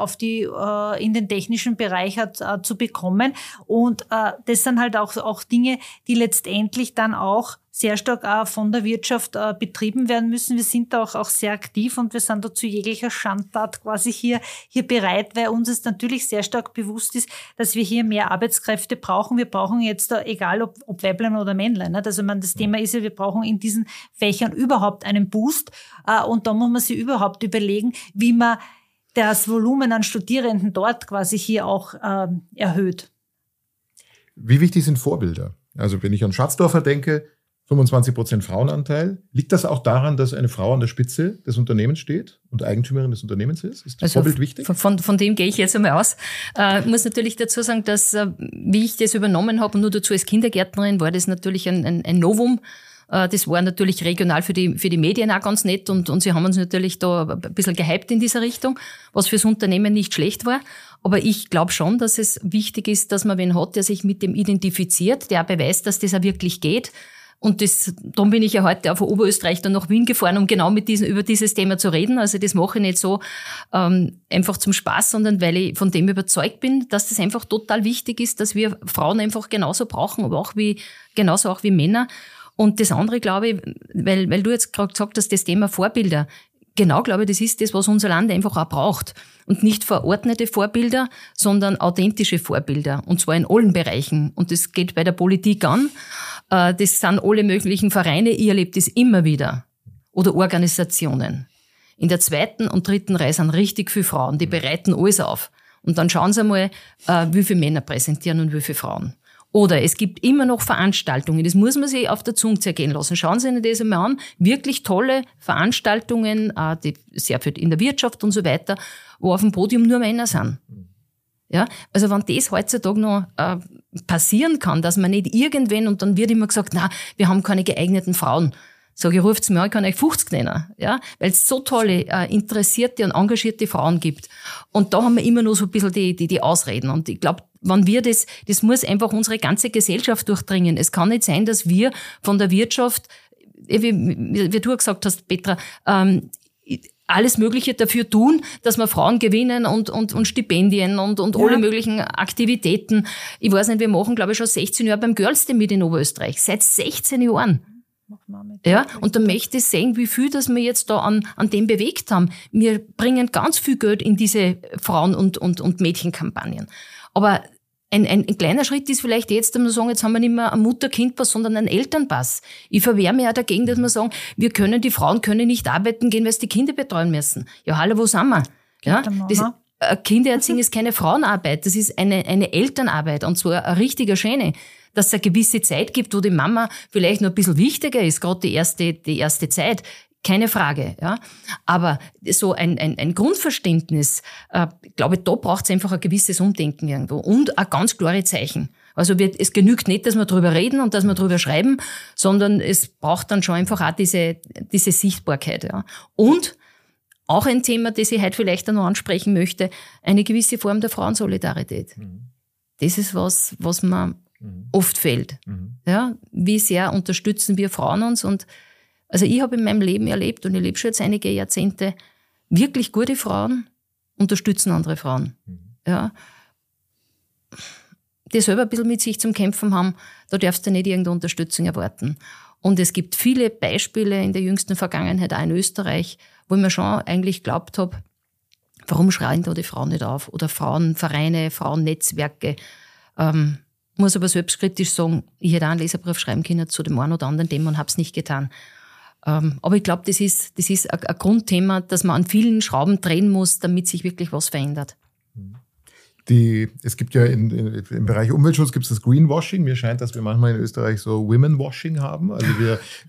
in den technischen Bereich zu bekommen. Und das sind halt auch Dinge, die letztendlich dann auch sehr stark auch von der Wirtschaft betrieben werden müssen. Wir sind da auch sehr aktiv und wir sind da zu jeglicher Schandtat quasi hier bereit, weil uns es natürlich sehr stark bewusst ist, dass wir hier mehr Arbeitskräfte brauchen. Wir brauchen jetzt da, egal ob Weiblein oder Männlein, nicht? Also das Thema ist ja, wir brauchen in diesen Fächern überhaupt einen Boost und da muss man sich überhaupt überlegen, wie man das Volumen an Studierenden dort quasi hier auch erhöht. Wie wichtig sind Vorbilder? Also wenn ich an Schatzdorfer denke, 25% Frauenanteil. Liegt das auch daran, dass eine Frau an der Spitze des Unternehmens steht und Eigentümerin des Unternehmens ist? Ist das Vorbild wichtig? Von dem gehe ich jetzt einmal aus. Ich muss natürlich dazu sagen, dass, wie ich das übernommen habe, und nur dazu als Kindergärtnerin, war das natürlich ein Novum. Das war natürlich regional für die Medien auch ganz nett und sie haben uns natürlich da ein bisschen gehypt in dieser Richtung, was fürs Unternehmen nicht schlecht war. Aber ich glaube schon, dass es wichtig ist, dass man wen hat, der sich mit dem identifiziert, der auch beweist, dass das auch wirklich geht. Und darum bin ich ja heute auch von Oberösterreich dann nach Wien gefahren, um genau über dieses Thema zu reden. Also das mache ich nicht so einfach zum Spaß, sondern weil ich von dem überzeugt bin, dass das einfach total wichtig ist, dass wir Frauen einfach genauso brauchen, aber genauso auch wie Männer. Und das andere, glaube ich, weil du jetzt gerade gesagt hast, das Thema Vorbilder. Genau, glaube ich, das ist das, was unser Land einfach auch braucht. Und nicht verordnete Vorbilder, sondern authentische Vorbilder. Und zwar in allen Bereichen. Und das geht bei der Politik an. Das sind alle möglichen Vereine. Ich erlebe das immer wieder. Oder Organisationen. In der 2. und 3. Reihe sind richtig viele Frauen. Die bereiten alles auf. Und dann schauen sie einmal, wie viele Männer präsentieren und wie viele Frauen. Oder es gibt immer noch Veranstaltungen, das muss man sich auf der Zunge zergehen lassen. Schauen Sie sich das einmal an, wirklich tolle Veranstaltungen, die sehr viel in der Wirtschaft und so weiter, wo auf dem Podium nur Männer sind. Ja, also wenn das heutzutage noch passieren kann, dass man nicht irgendwen, und dann wird immer gesagt, na, wir haben keine geeigneten Frauen. Sag ich, ruft's mir an, ich kann euch 50 nennen, ja, weil es so tolle, interessierte und engagierte Frauen gibt. Und da haben wir immer nur so ein bisschen die Ausreden. Und ich glaube, wenn wir das muss einfach unsere ganze Gesellschaft durchdringen. Es kann nicht sein, dass wir von der Wirtschaft, wie du gesagt hast, Petra, alles Mögliche dafür tun, dass wir Frauen gewinnen und Stipendien und alle möglichen Aktivitäten. Ich weiß nicht, wir machen, glaube ich, schon 16 Jahre beim Girls Team mit in Oberösterreich. Seit 16 Jahren. Ja, und dann möchte ich sehen, wie viel, dass wir jetzt da an dem bewegt haben. Wir bringen ganz viel Geld in diese Frauen- und Mädchenkampagnen. Aber ein kleiner Schritt ist vielleicht jetzt, dass wir sagen, jetzt haben wir nicht mehr einen Mutter-Kind-Pass, sondern einen Elternpass. Ich verwehre mich auch dagegen, dass wir sagen, die Frauen können nicht arbeiten gehen, weil sie die Kinder betreuen müssen. Ja, hallo, wo sind wir? Ja, Kindererziehung ist keine Frauenarbeit, das ist eine Elternarbeit, und zwar eine richtige schöne. Dass es eine gewisse Zeit gibt, wo die Mama vielleicht noch ein bisschen wichtiger ist, gerade die erste Zeit. Keine Frage, ja. Aber so ein Grundverständnis, glaube ich, da braucht es einfach ein gewisses Umdenken irgendwo und ein ganz klare Zeichen. Also es genügt nicht, dass wir drüber reden und dass wir drüber schreiben, sondern es braucht dann schon einfach auch diese Sichtbarkeit, ja. Und auch ein Thema, das ich heute vielleicht noch ansprechen möchte, eine gewisse Form der Frauensolidarität. Mhm. Das ist was man oft fehlt. Mhm. Ja, wie sehr unterstützen wir Frauen uns? Und also ich habe in meinem Leben erlebt, und ich lebe schon jetzt einige Jahrzehnte, wirklich gute Frauen unterstützen andere Frauen. Mhm. Ja, die selber ein bisschen mit sich zum Kämpfen haben, da darfst du nicht irgendeine Unterstützung erwarten. Und es gibt viele Beispiele in der jüngsten Vergangenheit, auch in Österreich, wo ich mir schon eigentlich geglaubt habe, warum schreien da die Frauen nicht auf? Oder Frauenvereine, Frauennetzwerke. Muss aber selbstkritisch sagen, ich hätte auch einen Leserbrief schreiben können zu dem einen oder anderen Thema und habe es nicht getan. Aber ich glaube, das ist ein Grundthema, dass man an vielen Schrauben drehen muss, damit sich wirklich was verändert. Es gibt ja im Bereich Umweltschutz gibt es das Greenwashing. Mir scheint, dass wir manchmal in Österreich so Womenwashing haben. Also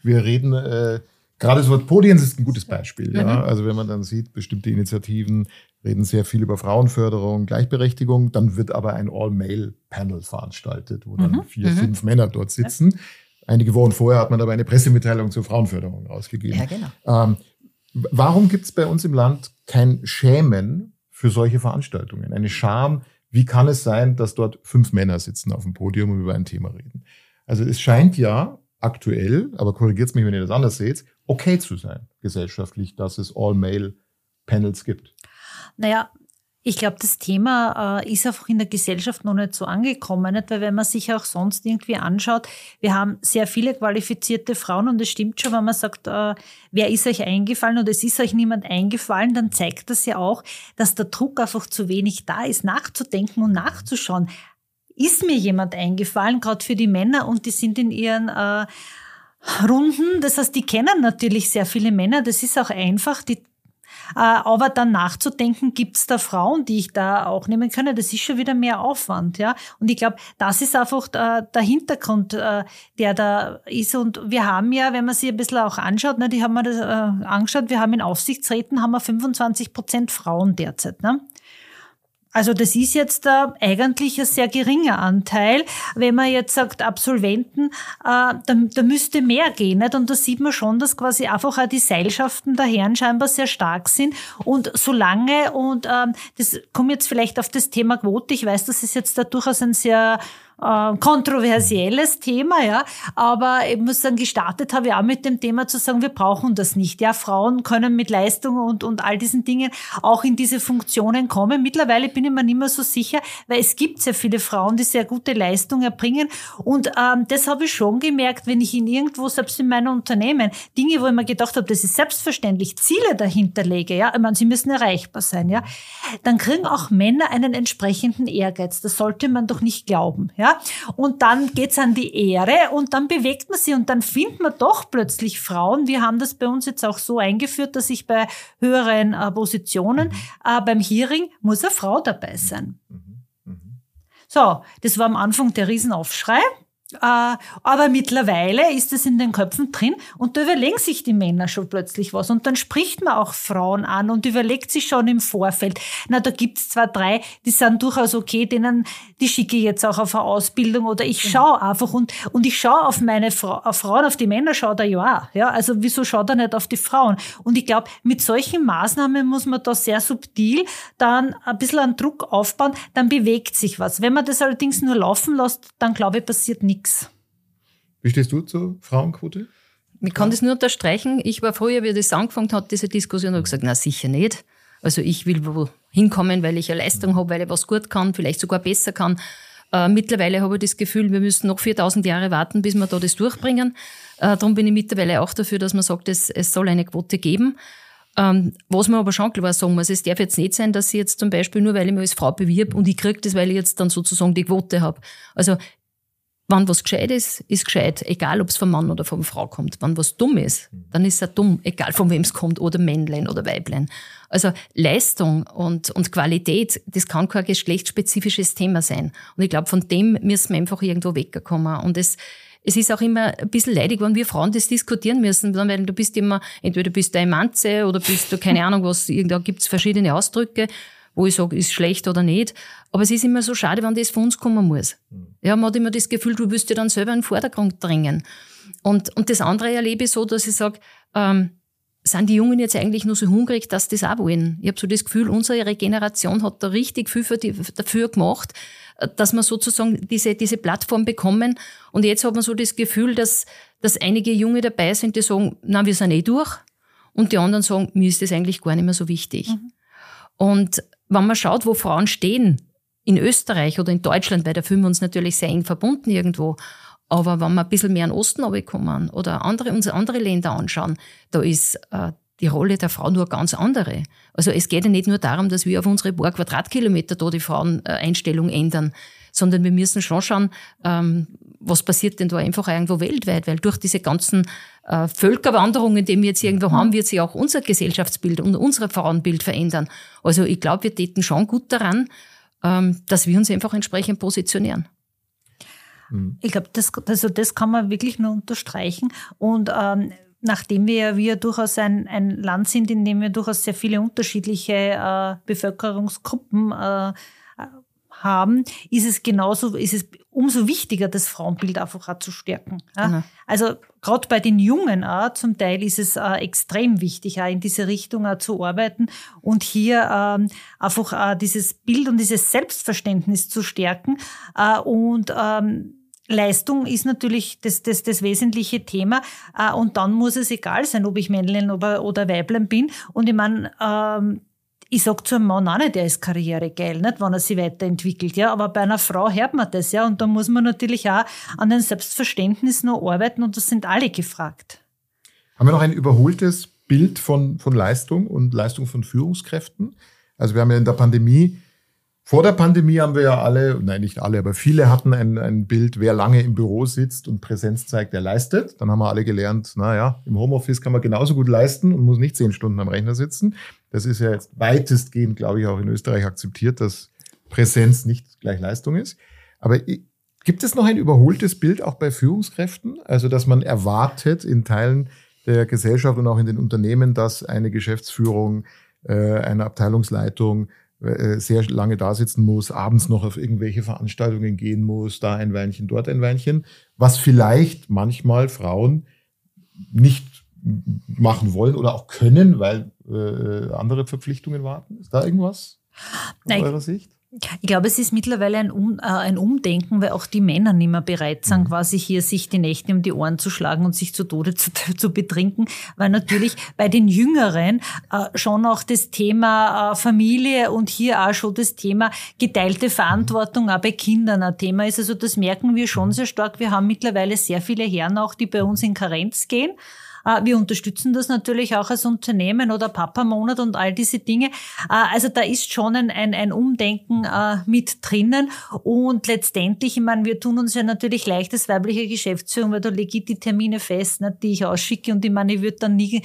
wir reden... Gerade das Wort Podien ist ein gutes Beispiel. Ja? Also wenn man dann sieht, bestimmte Initiativen reden sehr viel über Frauenförderung, Gleichberechtigung, dann wird aber ein All-Male-Panel veranstaltet, wo dann 4, 5 Männer dort sitzen. Einige Wochen vorher hat man aber eine Pressemitteilung zur Frauenförderung rausgegeben. Ja, genau. Warum gibt es bei uns im Land kein Schämen für solche Veranstaltungen? Eine Scham, wie kann es sein, dass dort 5 Männer sitzen auf dem Podium und über ein Thema reden? Also es scheint ja aktuell, aber korrigiert mich, wenn ihr das anders seht, okay zu sein, gesellschaftlich, dass es All-Male-Panels gibt? Naja, ich glaube, das Thema ist einfach in der Gesellschaft noch nicht so angekommen, nicht? Weil wenn man sich auch sonst irgendwie anschaut, wir haben sehr viele qualifizierte Frauen, und es stimmt schon, wenn man sagt, wer ist euch eingefallen oder es ist euch niemand eingefallen, dann zeigt das ja auch, dass der Druck einfach zu wenig da ist, nachzudenken und nachzuschauen. Ist mir jemand eingefallen, gerade für die Männer, und die sind in ihren Runden, das heißt, die kennen natürlich sehr viele Männer, das ist auch einfach, aber dann nachzudenken, gibt es da Frauen, die ich da auch nehmen kann, das ist schon wieder mehr Aufwand, ja. Und ich glaube, das ist einfach der Hintergrund, der da ist, und wir haben ja, wenn man sich ein bisschen auch anschaut, ne, die haben wir das angeschaut, wir haben in Aufsichtsräten haben wir 25% Frauen derzeit, ne. Also das ist jetzt eigentlich ein sehr geringer Anteil. Wenn man jetzt sagt, Absolventen, da müsste mehr gehen, nicht? Und da sieht man schon, dass quasi einfach auch die Seilschaften der Herren scheinbar sehr stark sind. Und solange, und das kommt jetzt vielleicht auf das Thema Quote, ich weiß, das ist jetzt da durchaus ein sehr kontroversielles Thema, ja. Aber ich muss sagen, gestartet habe ich auch mit dem Thema zu sagen, wir brauchen das nicht. Ja, Frauen können mit Leistung und all diesen Dingen auch in diese Funktionen kommen. Mittlerweile bin ich mir nicht mehr so sicher, weil es gibt sehr viele Frauen, die sehr gute Leistung erbringen. Und das habe ich schon gemerkt, wenn ich in irgendwo, selbst in meinem Unternehmen, Dinge, wo ich mir gedacht habe, das ist selbstverständlich, Ziele dahinter lege, ja. Ich meine, sie müssen erreichbar sein, ja. Dann kriegen auch Männer einen entsprechenden Ehrgeiz. Das sollte man doch nicht glauben, ja. Ja, und dann geht's an die Ehre und dann bewegt man sie und dann findet man doch plötzlich Frauen. Wir haben das bei uns jetzt auch so eingeführt, dass ich bei höheren Positionen beim Hearing muss eine Frau dabei sein. So, das war am Anfang der Riesenaufschrei. Aber mittlerweile ist es in den Köpfen drin und da überlegen sich die Männer schon plötzlich was. Und dann spricht man auch Frauen an und überlegt sich schon im Vorfeld. Na, da gibt's zwar drei, die sind durchaus okay, denen, die schicke ich jetzt auch auf eine Ausbildung oder ich schaue einfach und ich schaue auf meine Frauen, auf die Männer schaut er ja auch. Ja, also wieso schaut er nicht auf die Frauen? Und ich glaube, mit solchen Maßnahmen muss man da sehr subtil dann ein bisschen einen Druck aufbauen, dann bewegt sich was. Wenn man das allerdings nur laufen lässt, dann glaube ich, passiert nichts. Wie stehst du zur Frauenquote? Ich kann das nur unterstreichen. Ich war früher, wie das angefangen hat, diese Diskussion, habe gesagt, na sicher nicht. Also ich will wo hinkommen, weil ich eine Leistung habe, weil ich was gut kann, vielleicht sogar besser kann. Mittlerweile habe ich das Gefühl, wir müssen noch 4000 Jahre warten, bis wir da das durchbringen. Darum bin ich mittlerweile auch dafür, dass man sagt, es soll eine Quote geben. Was man aber schon klar sagen muss, es darf jetzt nicht sein, dass ich jetzt zum Beispiel nur, weil ich mich als Frau bewirbe und ich kriege das, weil ich jetzt dann sozusagen die Quote habe. Also wenn was gescheit ist, ist gescheit, egal ob es vom Mann oder von Frau kommt. Wenn was dumm ist, dann ist es dumm, egal von wem es kommt, oder Männlein oder Weiblein. Also Leistung und Qualität, das kann kein geschlechtsspezifisches Thema sein. Und ich glaube, von dem müssen wir einfach irgendwo wegkommen. Und es ist auch immer ein bisschen leidig, wenn wir Frauen das diskutieren müssen, weil du bist immer, entweder bist du eine Manze oder bist du keine Ahnung was, da gibt es verschiedene Ausdrücke, wo ich sage, ist schlecht oder nicht. Aber es ist immer so schade, wenn das von uns kommen muss. Ja, man hat immer das Gefühl, du wirst dir dann selber in den Vordergrund drängen. Und das andere erlebe ich so, dass ich sage, sind die Jungen jetzt eigentlich nur so hungrig, dass sie das auch wollen? Ich habe so das Gefühl, unsere Generation hat da richtig viel dafür gemacht, dass wir sozusagen diese Plattform bekommen. Und jetzt hat man so das Gefühl, dass einige Junge dabei sind, die sagen, nein, wir sind eh durch. Und die anderen sagen, mir ist das eigentlich gar nicht mehr so wichtig. Mhm. Und wenn man schaut, wo Frauen stehen, in Österreich oder in Deutschland, weil da fühlen wir uns natürlich sehr eng verbunden irgendwo, aber wenn wir ein bisschen mehr in den Osten runterkommen oder andere Länder anschauen, da ist die Rolle der Frau nur ganz andere. Also es geht ja nicht nur darum, dass wir auf unsere paar Quadratkilometer da die Fraueneinstellung ändern, sondern wir müssen schon schauen, was passiert denn da einfach irgendwo weltweit, weil durch diese ganzen Völkerwanderungen, die wir jetzt irgendwo haben, wird sich auch unser Gesellschaftsbild und unser Frauenbild verändern. Also ich glaube, wir täten schon gut daran, dass wir uns einfach entsprechend positionieren. Ich glaube, das kann man wirklich nur unterstreichen. Und nachdem wir durchaus ein Land sind, in dem wir durchaus sehr viele unterschiedliche Bevölkerungsgruppen haben, ist es umso wichtiger, das Frauenbild einfach auch zu stärken. Ja? Mhm. Also gerade bei den Jungen auch, zum Teil ist es extrem wichtig, auch in diese Richtung zu arbeiten und hier einfach dieses Bild und dieses Selbstverständnis zu stärken. Leistung ist natürlich das wesentliche Thema und dann muss es egal sein, ob ich Männlein oder Weiblein bin. Und ich meine, ich sag zu einem Mann auch nicht, der ist karrieregeil, nicht, wenn er sich weiterentwickelt, ja. Aber bei einer Frau hört man das, ja. Und da muss man natürlich auch an den Selbstverständnissen noch arbeiten und das sind alle gefragt. Haben wir noch ein überholtes Bild von Leistung und Leistung von Führungskräften? Also wir haben ja vor der Pandemie haben wir ja alle, nein, nicht alle, aber viele hatten ein Bild, wer lange im Büro sitzt und Präsenz zeigt, der leistet. Dann haben wir alle gelernt, naja, im Homeoffice kann man genauso gut leisten und muss nicht 10 Stunden am Rechner sitzen. Das ist ja jetzt weitestgehend, glaube ich, auch in Österreich akzeptiert, dass Präsenz nicht gleich Leistung ist. Aber gibt es noch ein überholtes Bild auch bei Führungskräften? Also, dass man erwartet in Teilen der Gesellschaft und auch in den Unternehmen, dass eine Geschäftsführung, eine Abteilungsleitung sehr lange da sitzen muss, abends noch auf irgendwelche Veranstaltungen gehen muss, da ein Weinchen, dort ein Weinchen, was vielleicht manchmal Frauen nicht machen wollen oder auch können, weil andere Verpflichtungen warten. Ist da irgendwas aus eurer Sicht? Ich glaube, es ist mittlerweile ein Umdenken, weil auch die Männer nicht mehr bereit sind, quasi hier sich die Nächte um die Ohren zu schlagen und sich zu Tode zu betrinken, weil natürlich bei den Jüngeren schon auch das Thema Familie und hier auch schon das Thema geteilte Verantwortung auch bei Kindern ein Thema ist. Also das merken wir schon sehr stark. Wir haben mittlerweile sehr viele Herren auch, die bei uns in Karenz gehen. Wir unterstützen das natürlich auch als Unternehmen oder Papa-Monat und all diese Dinge. Also da ist schon ein Umdenken mit drinnen. Und letztendlich, ich meine, wir tun uns ja natürlich leicht als weibliche Geschäftsführung, weil da lege ich die Termine fest, nicht, die ich ausschicke. Und ich meine, ich würde dann nie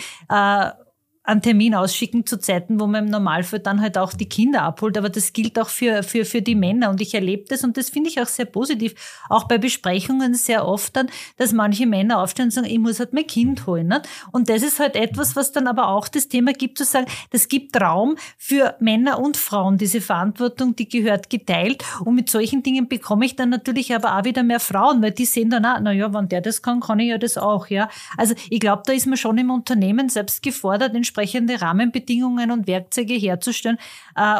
einen Termin ausschicken zu Zeiten, wo man im Normalfall dann halt auch die Kinder abholt. Aber das gilt auch für die Männer. Und ich erlebe das, und das finde ich auch sehr positiv, auch bei Besprechungen sehr oft dann, dass manche Männer aufstehen und sagen, ich muss halt mein Kind holen. Ne? Und das ist halt etwas, was dann aber auch das Thema gibt, zu sagen, das gibt Raum für Männer und Frauen. Diese Verantwortung, die gehört geteilt. Und mit solchen Dingen bekomme ich dann natürlich aber auch wieder mehr Frauen, weil die sehen dann auch, naja, wenn der das kann, kann ich ja das auch. Ja? Also ich glaube, da ist man schon im Unternehmen selbst gefordert, entsprechende Rahmenbedingungen und Werkzeuge herzustellen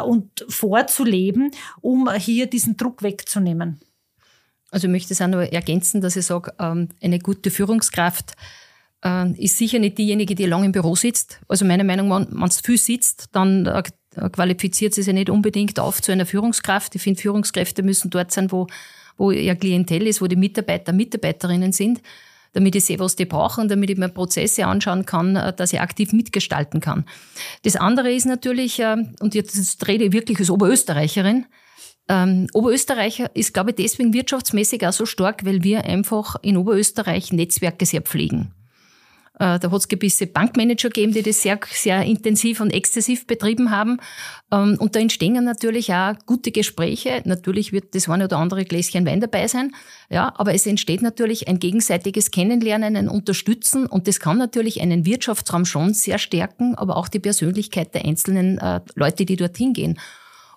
und vorzuleben, um hier diesen Druck wegzunehmen. Also ich möchte es auch noch ergänzen, dass ich sage, eine gute Führungskraft ist sicher nicht diejenige, die lange im Büro sitzt. Also meiner Meinung nach, wenn es viel sitzt, dann qualifiziert sie sich nicht unbedingt auf zu einer Führungskraft. Ich finde, Führungskräfte müssen dort sein, wo ihr Klientel ist, wo die Mitarbeiter, Mitarbeiterinnen sind, damit ich sehe, was die brauchen, damit ich mir Prozesse anschauen kann, dass ich aktiv mitgestalten kann. Das andere ist natürlich, und jetzt rede ich wirklich als Oberösterreicherin, Oberösterreicher ist, glaube ich, deswegen wirtschaftsmäßig auch so stark, weil wir einfach in Oberösterreich Netzwerke sehr pflegen. Da hat es gewisse Bankmanager gegeben, die das sehr, sehr intensiv und exzessiv betrieben haben. Und da entstehen natürlich auch gute Gespräche. Natürlich wird das eine oder andere Gläschen Wein dabei sein. Ja, aber es entsteht natürlich ein gegenseitiges Kennenlernen, ein Unterstützen. Und das kann natürlich einen Wirtschaftsraum schon sehr stärken, aber auch die Persönlichkeit der einzelnen Leute, die dorthin gehen.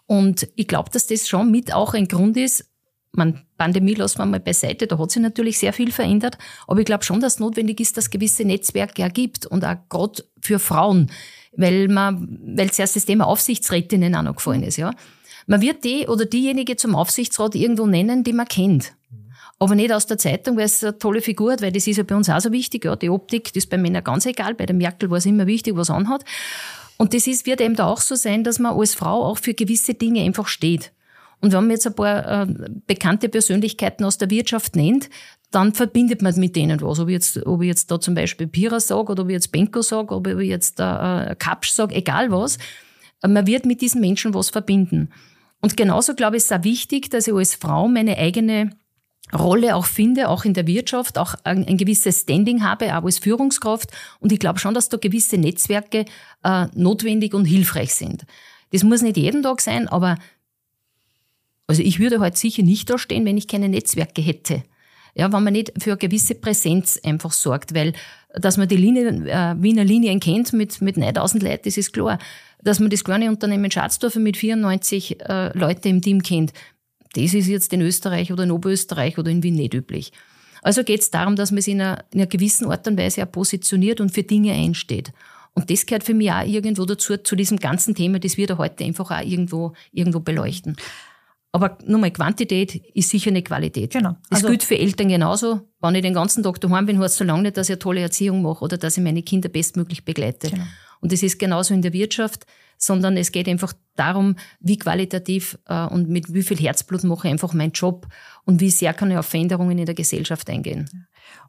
Und ich glaube, dass das schon mit auch ein Grund ist. Man, Pandemie lassen wir mal beiseite, da hat sich natürlich sehr viel verändert. Aber ich glaube schon, dass es notwendig ist, dass gewisse Netzwerke ergibt und auch gerade für Frauen, weil zuerst das Thema Aufsichtsrätinnen auch noch gefallen ist. Ja. Man wird die oder diejenige zum Aufsichtsrat irgendwo nennen, die man kennt. Aber nicht aus der Zeitung, weil es eine tolle Figur hat, weil das ist ja bei uns auch so wichtig. Ja. Die Optik, das ist bei Männern ganz egal, bei der Merkel war es immer wichtig, was anhat. Und das wird eben da auch so sein, dass man als Frau auch für gewisse Dinge einfach steht. Und wenn man jetzt ein paar bekannte Persönlichkeiten aus der Wirtschaft nennt, dann verbindet man mit denen was. Ob ich jetzt da zum Beispiel Pira sage, oder ob ich jetzt Benko sage, ob ich jetzt Kapsch sage, egal was. Man wird mit diesen Menschen was verbinden. Und genauso, glaube ich, ist es auch wichtig, dass ich als Frau meine eigene Rolle auch finde, auch in der Wirtschaft, auch ein gewisses Standing habe, auch als Führungskraft. Und ich glaube schon, dass da gewisse Netzwerke notwendig und hilfreich sind. Das muss nicht jeden Tag sein, aber also ich würde halt sicher nicht da stehen, wenn ich keine Netzwerke hätte. Ja, wenn man nicht für eine gewisse Präsenz einfach sorgt, weil, dass man die Wiener Linien kennt mit 9000 Leuten, das ist klar. Dass man das kleine Unternehmen Schatzdorfer mit 94 Leuten im Team kennt, das ist jetzt in Österreich oder in Oberösterreich oder in Wien nicht üblich. Also geht es darum, dass man sich in einer gewissen Art und Weise auch positioniert und für Dinge einsteht. Und das gehört für mich auch irgendwo dazu, zu diesem ganzen Thema, das wir da heute einfach auch irgendwo beleuchten. Aber nochmal, Quantität ist sicher eine Qualität. Genau. Das gilt für Eltern genauso. Wenn ich den ganzen Tag daheim bin, heißt es so lange nicht, dass ich eine tolle Erziehung mache oder dass ich meine Kinder bestmöglich begleite. Genau. Und das ist genauso in der Wirtschaft, sondern es geht einfach darum, wie qualitativ und mit wie viel Herzblut mache ich einfach meinen Job und wie sehr kann ich auf Veränderungen in der Gesellschaft eingehen.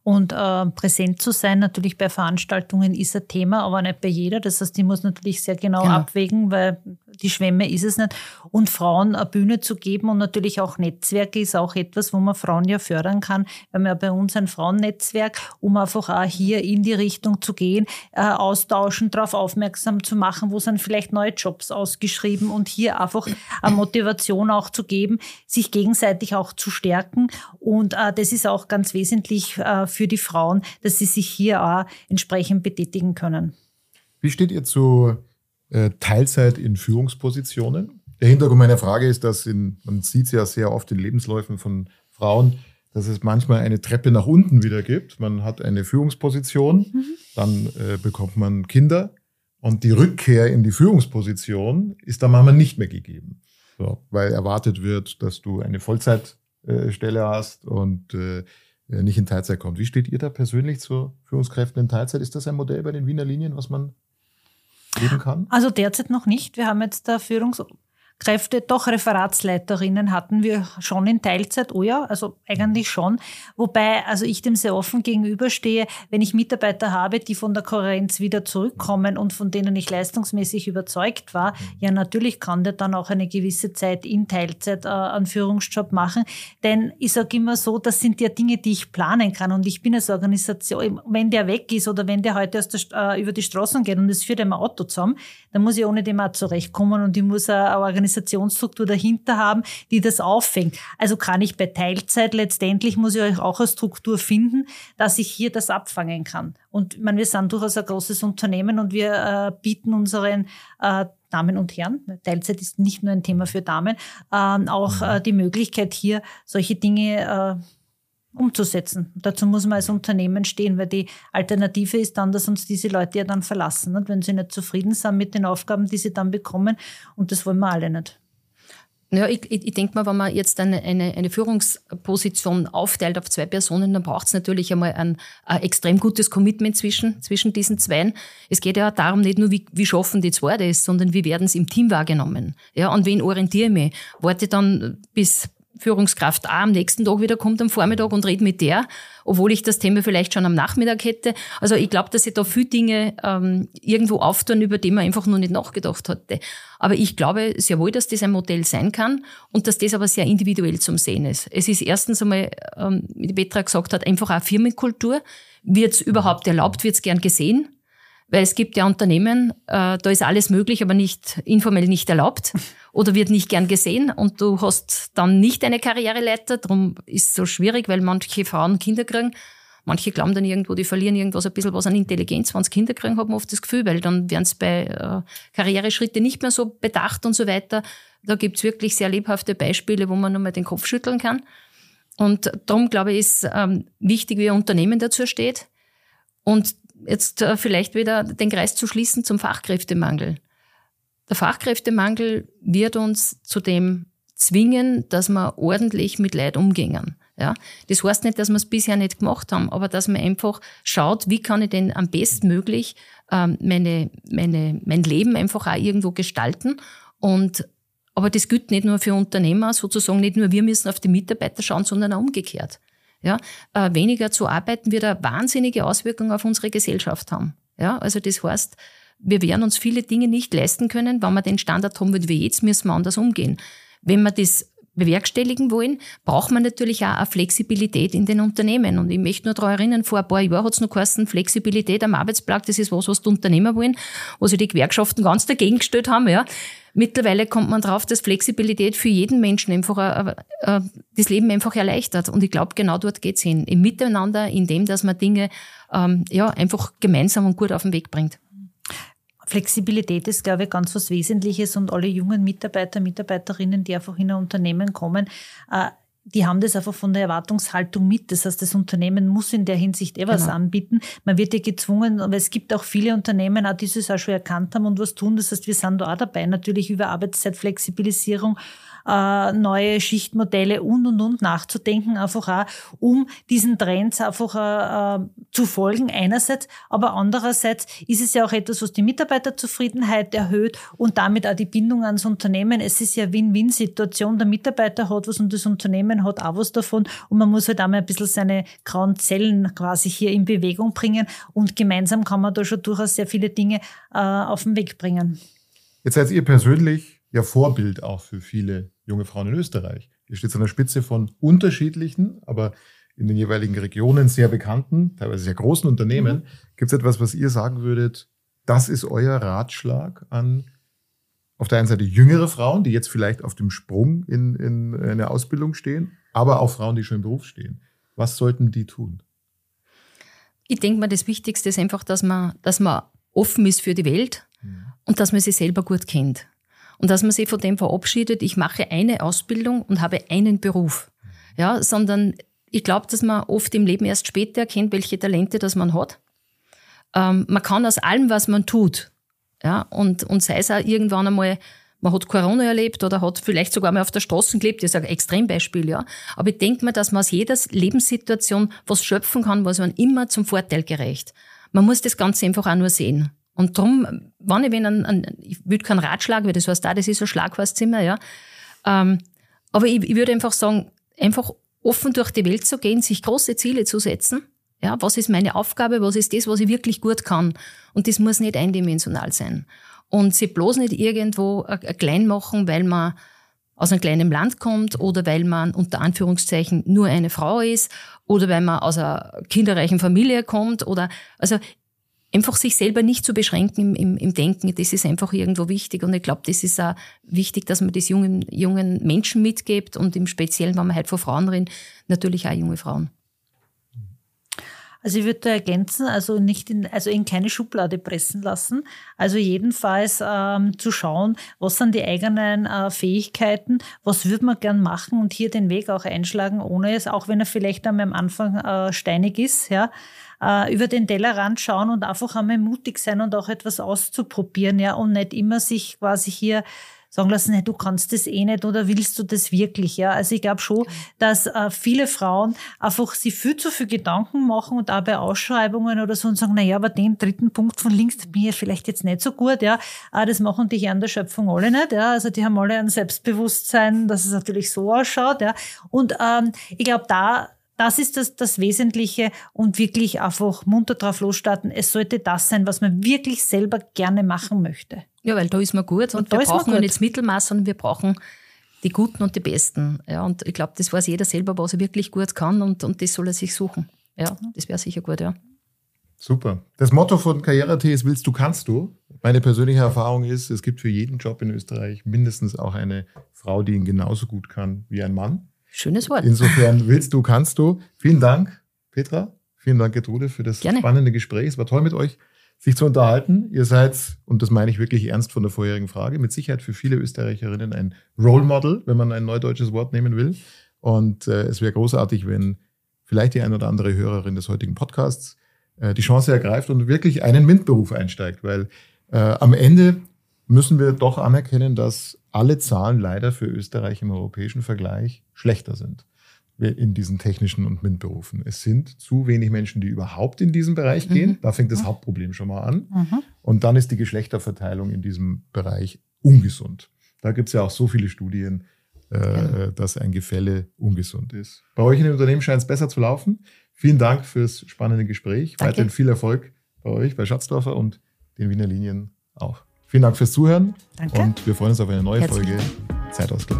Und präsent zu sein, natürlich bei Veranstaltungen ist ein Thema, aber nicht bei jeder. Das heißt, ich muss natürlich sehr genau abwägen, weil die Schwemme ist es nicht. Und Frauen eine Bühne zu geben und natürlich auch Netzwerke ist auch etwas, wo man Frauen ja fördern kann. Wir haben ja bei uns ein Frauennetzwerk, um einfach auch hier in die Richtung zu gehen, austauschen, darauf aufmerksam zu machen, wo sind vielleicht neue Jobs ausgeschrieben und hier einfach eine Motivation auch zu geben, sich gegenseitig auch zu stärken. Und das ist auch ganz wesentlich für die Frauen, dass sie sich hier auch entsprechend betätigen können. Wie steht ihr zu Teilzeit in Führungspositionen? Der Hintergrund meiner Frage ist, dass man sieht es ja sehr oft in Lebensläufen von Frauen, dass es manchmal eine Treppe nach unten wieder gibt. Man hat eine Führungsposition, dann bekommt man Kinder und die Rückkehr in die Führungsposition ist dann manchmal nicht mehr gegeben. So, weil erwartet wird, dass du eine Vollzeitstelle hast und nicht in Teilzeit kommt. Wie steht ihr da persönlich zu Führungskräften in Teilzeit? Ist das ein Modell bei den Wiener Linien, was man leben kann? Also derzeit noch nicht. Wir haben jetzt da Führungs Kräfte, doch Referatsleiterinnen hatten wir schon in Teilzeit, oh ja, also eigentlich schon. Wobei, also ich dem sehr offen gegenüberstehe, wenn ich Mitarbeiter habe, die von der Konkurrenz wieder zurückkommen und von denen ich leistungsmäßig überzeugt war, ja natürlich kann der dann auch eine gewisse Zeit in Teilzeit einen Führungsjob machen, denn ich sage immer so, das sind ja Dinge, die ich planen kann und ich bin als Organisation, wenn der weg ist oder wenn der heute über die Straßen geht und es führt einem ein Auto zusammen, dann muss ich ohne dem auch zurechtkommen und ich muss eine Organisationsstruktur dahinter haben, die das auffängt. Also kann ich bei Teilzeit letztendlich, muss ich auch eine Struktur finden, dass ich hier das abfangen kann. Und ich meine, wir sind durchaus ein großes Unternehmen und wir bieten unseren Damen und Herren, Teilzeit ist nicht nur ein Thema für Damen, auch die Möglichkeit hier solche Dinge umzusetzen. Dazu muss man als Unternehmen stehen, weil die Alternative ist dann, dass uns diese Leute ja dann verlassen, nicht? Wenn sie nicht zufrieden sind mit den Aufgaben, die sie dann bekommen. Und das wollen wir alle nicht. Naja, ich denke mal, wenn man jetzt eine Führungsposition aufteilt auf zwei Personen, dann braucht es natürlich einmal ein extrem gutes Commitment zwischen diesen Zweien. Es geht ja auch darum, nicht nur, wie schaffen die zwei das, sondern wie werden es im Team wahrgenommen. Ja, an wen orientiere ich mich? Warte dann bis Führungskraft A am nächsten Tag wieder kommt am Vormittag und redet mit der, obwohl ich das Thema vielleicht schon am Nachmittag hätte. Also ich glaube, dass sich da viele Dinge irgendwo auftun, über die man einfach nur nicht nachgedacht hatte. Aber ich glaube sehr wohl, dass das ein Modell sein kann und dass das aber sehr individuell zum Sehen ist. Es ist erstens einmal, wie Petra gesagt hat, einfach auch Firmenkultur. Wird es überhaupt erlaubt, wird es gern gesehen? Weil es gibt ja Unternehmen, da ist alles möglich, aber nicht informell nicht erlaubt oder wird nicht gern gesehen und du hast dann nicht eine Karriereleiter, darum ist es so schwierig, weil manche Frauen Kinder kriegen, manche glauben dann irgendwo, die verlieren irgendwas, ein bisschen was an Intelligenz, wenn sie Kinder kriegen, hat man oft das Gefühl, weil dann werden es bei Karriereschritte nicht mehr so bedacht und so weiter. Da gibt es wirklich sehr lebhafte Beispiele, wo man nur mal den Kopf schütteln kann und darum glaube ich, ist wichtig, wie ein Unternehmen dazu steht und jetzt vielleicht wieder den Kreis zu schließen zum Fachkräftemangel. Der Fachkräftemangel wird uns zudem zwingen, dass wir ordentlich mit Leid umgehen. Ja? Das heißt nicht, dass wir es bisher nicht gemacht haben, aber dass man einfach schaut, wie kann ich denn am bestmöglich mein Leben einfach auch irgendwo gestalten. Aber das gilt nicht nur für Unternehmer, sozusagen nicht nur wir müssen auf die Mitarbeiter schauen, sondern auch umgekehrt. Ja, weniger zu arbeiten wird eine wahnsinnige Auswirkung auf unsere Gesellschaft haben. Ja, also das heißt, wir werden uns viele Dinge nicht leisten können, wenn wir den Standard haben, wie jetzt müssen wir anders umgehen. Wenn wir das bewerkstelligen wollen, braucht man natürlich auch eine Flexibilität in den Unternehmen. Und ich möchte nur daran erinnern, vor ein paar Jahren hat es noch geheißen, Flexibilität am Arbeitsplatz, das ist was die Unternehmer wollen, wo sich die Gewerkschaften ganz dagegen gestellt haben. Ja. Mittlerweile kommt man drauf, dass Flexibilität für jeden Menschen einfach das Leben einfach erleichtert. Und ich glaube, genau dort geht's hin. Im Miteinander, in dem, dass man Dinge einfach gemeinsam und gut auf den Weg bringt. Flexibilität ist, glaube ich, ganz was Wesentliches und alle jungen Mitarbeiter, Mitarbeiterinnen, die einfach in ein Unternehmen kommen, die haben das einfach von der Erwartungshaltung mit. Das heißt, das Unternehmen muss in der Hinsicht etwas anbieten. Man wird ja gezwungen, aber es gibt auch viele Unternehmen, die es auch schon erkannt haben und was tun. Das heißt, wir sind da auch dabei, natürlich über Arbeitszeitflexibilisierung, neue Schichtmodelle und nachzudenken, einfach auch, um diesen Trends einfach zu folgen einerseits, aber andererseits ist es ja auch etwas, was die Mitarbeiterzufriedenheit erhöht und damit auch die Bindung ans Unternehmen. Es ist ja Win-Win-Situation, der Mitarbeiter hat was und das Unternehmen hat auch was davon und man muss halt einmal ein bisschen seine grauen Zellen quasi hier in Bewegung bringen und gemeinsam kann man da schon durchaus sehr viele Dinge auf den Weg bringen. Jetzt seid ihr persönlich ja Vorbild auch für viele junge Frauen in Österreich. Ihr steht an der Spitze von unterschiedlichen, aber in den jeweiligen Regionen sehr bekannten, teilweise sehr großen Unternehmen. Gibt es etwas, was ihr sagen würdet, das ist euer Ratschlag an auf der einen Seite jüngere Frauen, die jetzt vielleicht auf dem Sprung in eine Ausbildung stehen, aber auch Frauen, die schon im Beruf stehen. Was sollten die tun? Ich denke mal, das Wichtigste ist einfach, dass man offen ist für die Welt und dass man sich selber gut kennt. Und dass man sich von dem verabschiedet, ich mache eine Ausbildung und habe einen Beruf. Ja, sondern ich glaube, dass man oft im Leben erst später erkennt, welche Talente das man hat. Man kann aus allem, was man tut, ja, und sei es auch irgendwann einmal, man hat Corona erlebt oder hat vielleicht sogar mal auf der Straße gelebt, das ist ein Extrembeispiel, ja. Aber ich denke mir, dass man aus jeder Lebenssituation was schöpfen kann, was man immer zum Vorteil gereicht. Man muss das Ganze einfach auch nur sehen. Und darum, wenn ich wen ich würde keinen Ratschlag, weil das heißt auch, das ist ein Schlagwasserzimmer, ja. Aber ich würde einfach sagen, einfach offen durch die Welt zu gehen, sich große Ziele zu setzen. Ja, was ist meine Aufgabe? Was ist das, was ich wirklich gut kann? Und das muss nicht eindimensional sein. Und sie bloß nicht irgendwo klein machen, weil man aus einem kleinen Land kommt oder weil man unter Anführungszeichen nur eine Frau ist oder weil man aus einer kinderreichen Familie kommt oder, also, einfach sich selber nicht zu beschränken im Denken, das ist einfach irgendwo wichtig. Und ich glaube, das ist auch wichtig, dass man das jungen Menschen mitgibt und im Speziellen, wenn man halt von Frauen reden, natürlich auch junge Frauen. Also ich würde da ergänzen, also nicht in keine Schublade pressen lassen. Also jedenfalls zu schauen, was sind die eigenen Fähigkeiten, was würde man gern machen und hier den Weg auch einschlagen, ohne es, auch wenn er vielleicht am Anfang steinig ist, ja. Über den Tellerrand schauen und einfach einmal mutig sein und auch etwas auszuprobieren, ja, und nicht immer sich quasi hier sagen lassen, hey, du kannst das eh nicht oder willst du das wirklich, ja. Also ich glaube schon, dass viele Frauen einfach sich viel zu viel Gedanken machen und auch bei Ausschreibungen oder so und sagen, naja, aber den dritten Punkt von links bin ich vielleicht jetzt nicht so gut, ja. Das machen die Herren der Schöpfung alle nicht, ja. Also die haben alle ein Selbstbewusstsein, dass es natürlich so ausschaut, ja. Und ich glaube, das ist das Wesentliche und wirklich einfach munter drauf losstarten. Es sollte das sein, was man wirklich selber gerne machen möchte. Ja, weil da ist man gut und wir brauchen nicht das Mittelmaß, sondern wir brauchen die Guten und die Besten. Ja, und ich glaube, das weiß jeder selber, was er wirklich gut kann und das soll er sich suchen. Ja, das wäre sicher gut, ja. Super. Das Motto von Karriere.at ist, willst du, kannst du. Meine persönliche Erfahrung ist, es gibt für jeden Job in Österreich mindestens auch eine Frau, die ihn genauso gut kann wie ein Mann. Schönes Wort. Insofern willst du, kannst du. Vielen Dank, Petra. Vielen Dank, Gertrude, für das spannende Gespräch. Es war toll mit euch, sich zu unterhalten. Ihr seid, und das meine ich wirklich ernst von der vorherigen Frage, mit Sicherheit für viele Österreicherinnen ein Role Model, wenn man ein neudeutsches Wort nehmen will. Und es wäre großartig, wenn vielleicht die ein oder andere Hörerin des heutigen Podcasts die Chance ergreift und wirklich einen MINT-Beruf einsteigt. Weil am Ende müssen wir doch anerkennen, dass alle Zahlen leider für Österreich im europäischen Vergleich schlechter sind in diesen technischen und MINT-Berufen. Es sind zu wenig Menschen, die überhaupt in diesen Bereich gehen. Da fängt das Hauptproblem schon mal an. Und dann ist die Geschlechterverteilung in diesem Bereich ungesund. Da gibt es ja auch so viele Studien, dass ein Gefälle ungesund ist. Bei euch in den Unternehmen scheint es besser zu laufen. Vielen Dank fürs spannende Gespräch. Danke. Weiterhin viel Erfolg bei euch, bei Schatzdorfer und den Wiener Linien auch. Vielen Dank fürs Zuhören. Danke. Und wir freuen uns auf eine neue Folge Zeitausgleich.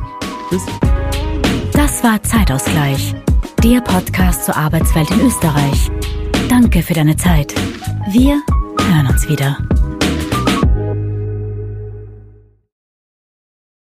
Tschüss. Das war Zeitausgleich, der Podcast zur Arbeitswelt in Österreich. Danke für deine Zeit. Wir hören uns wieder.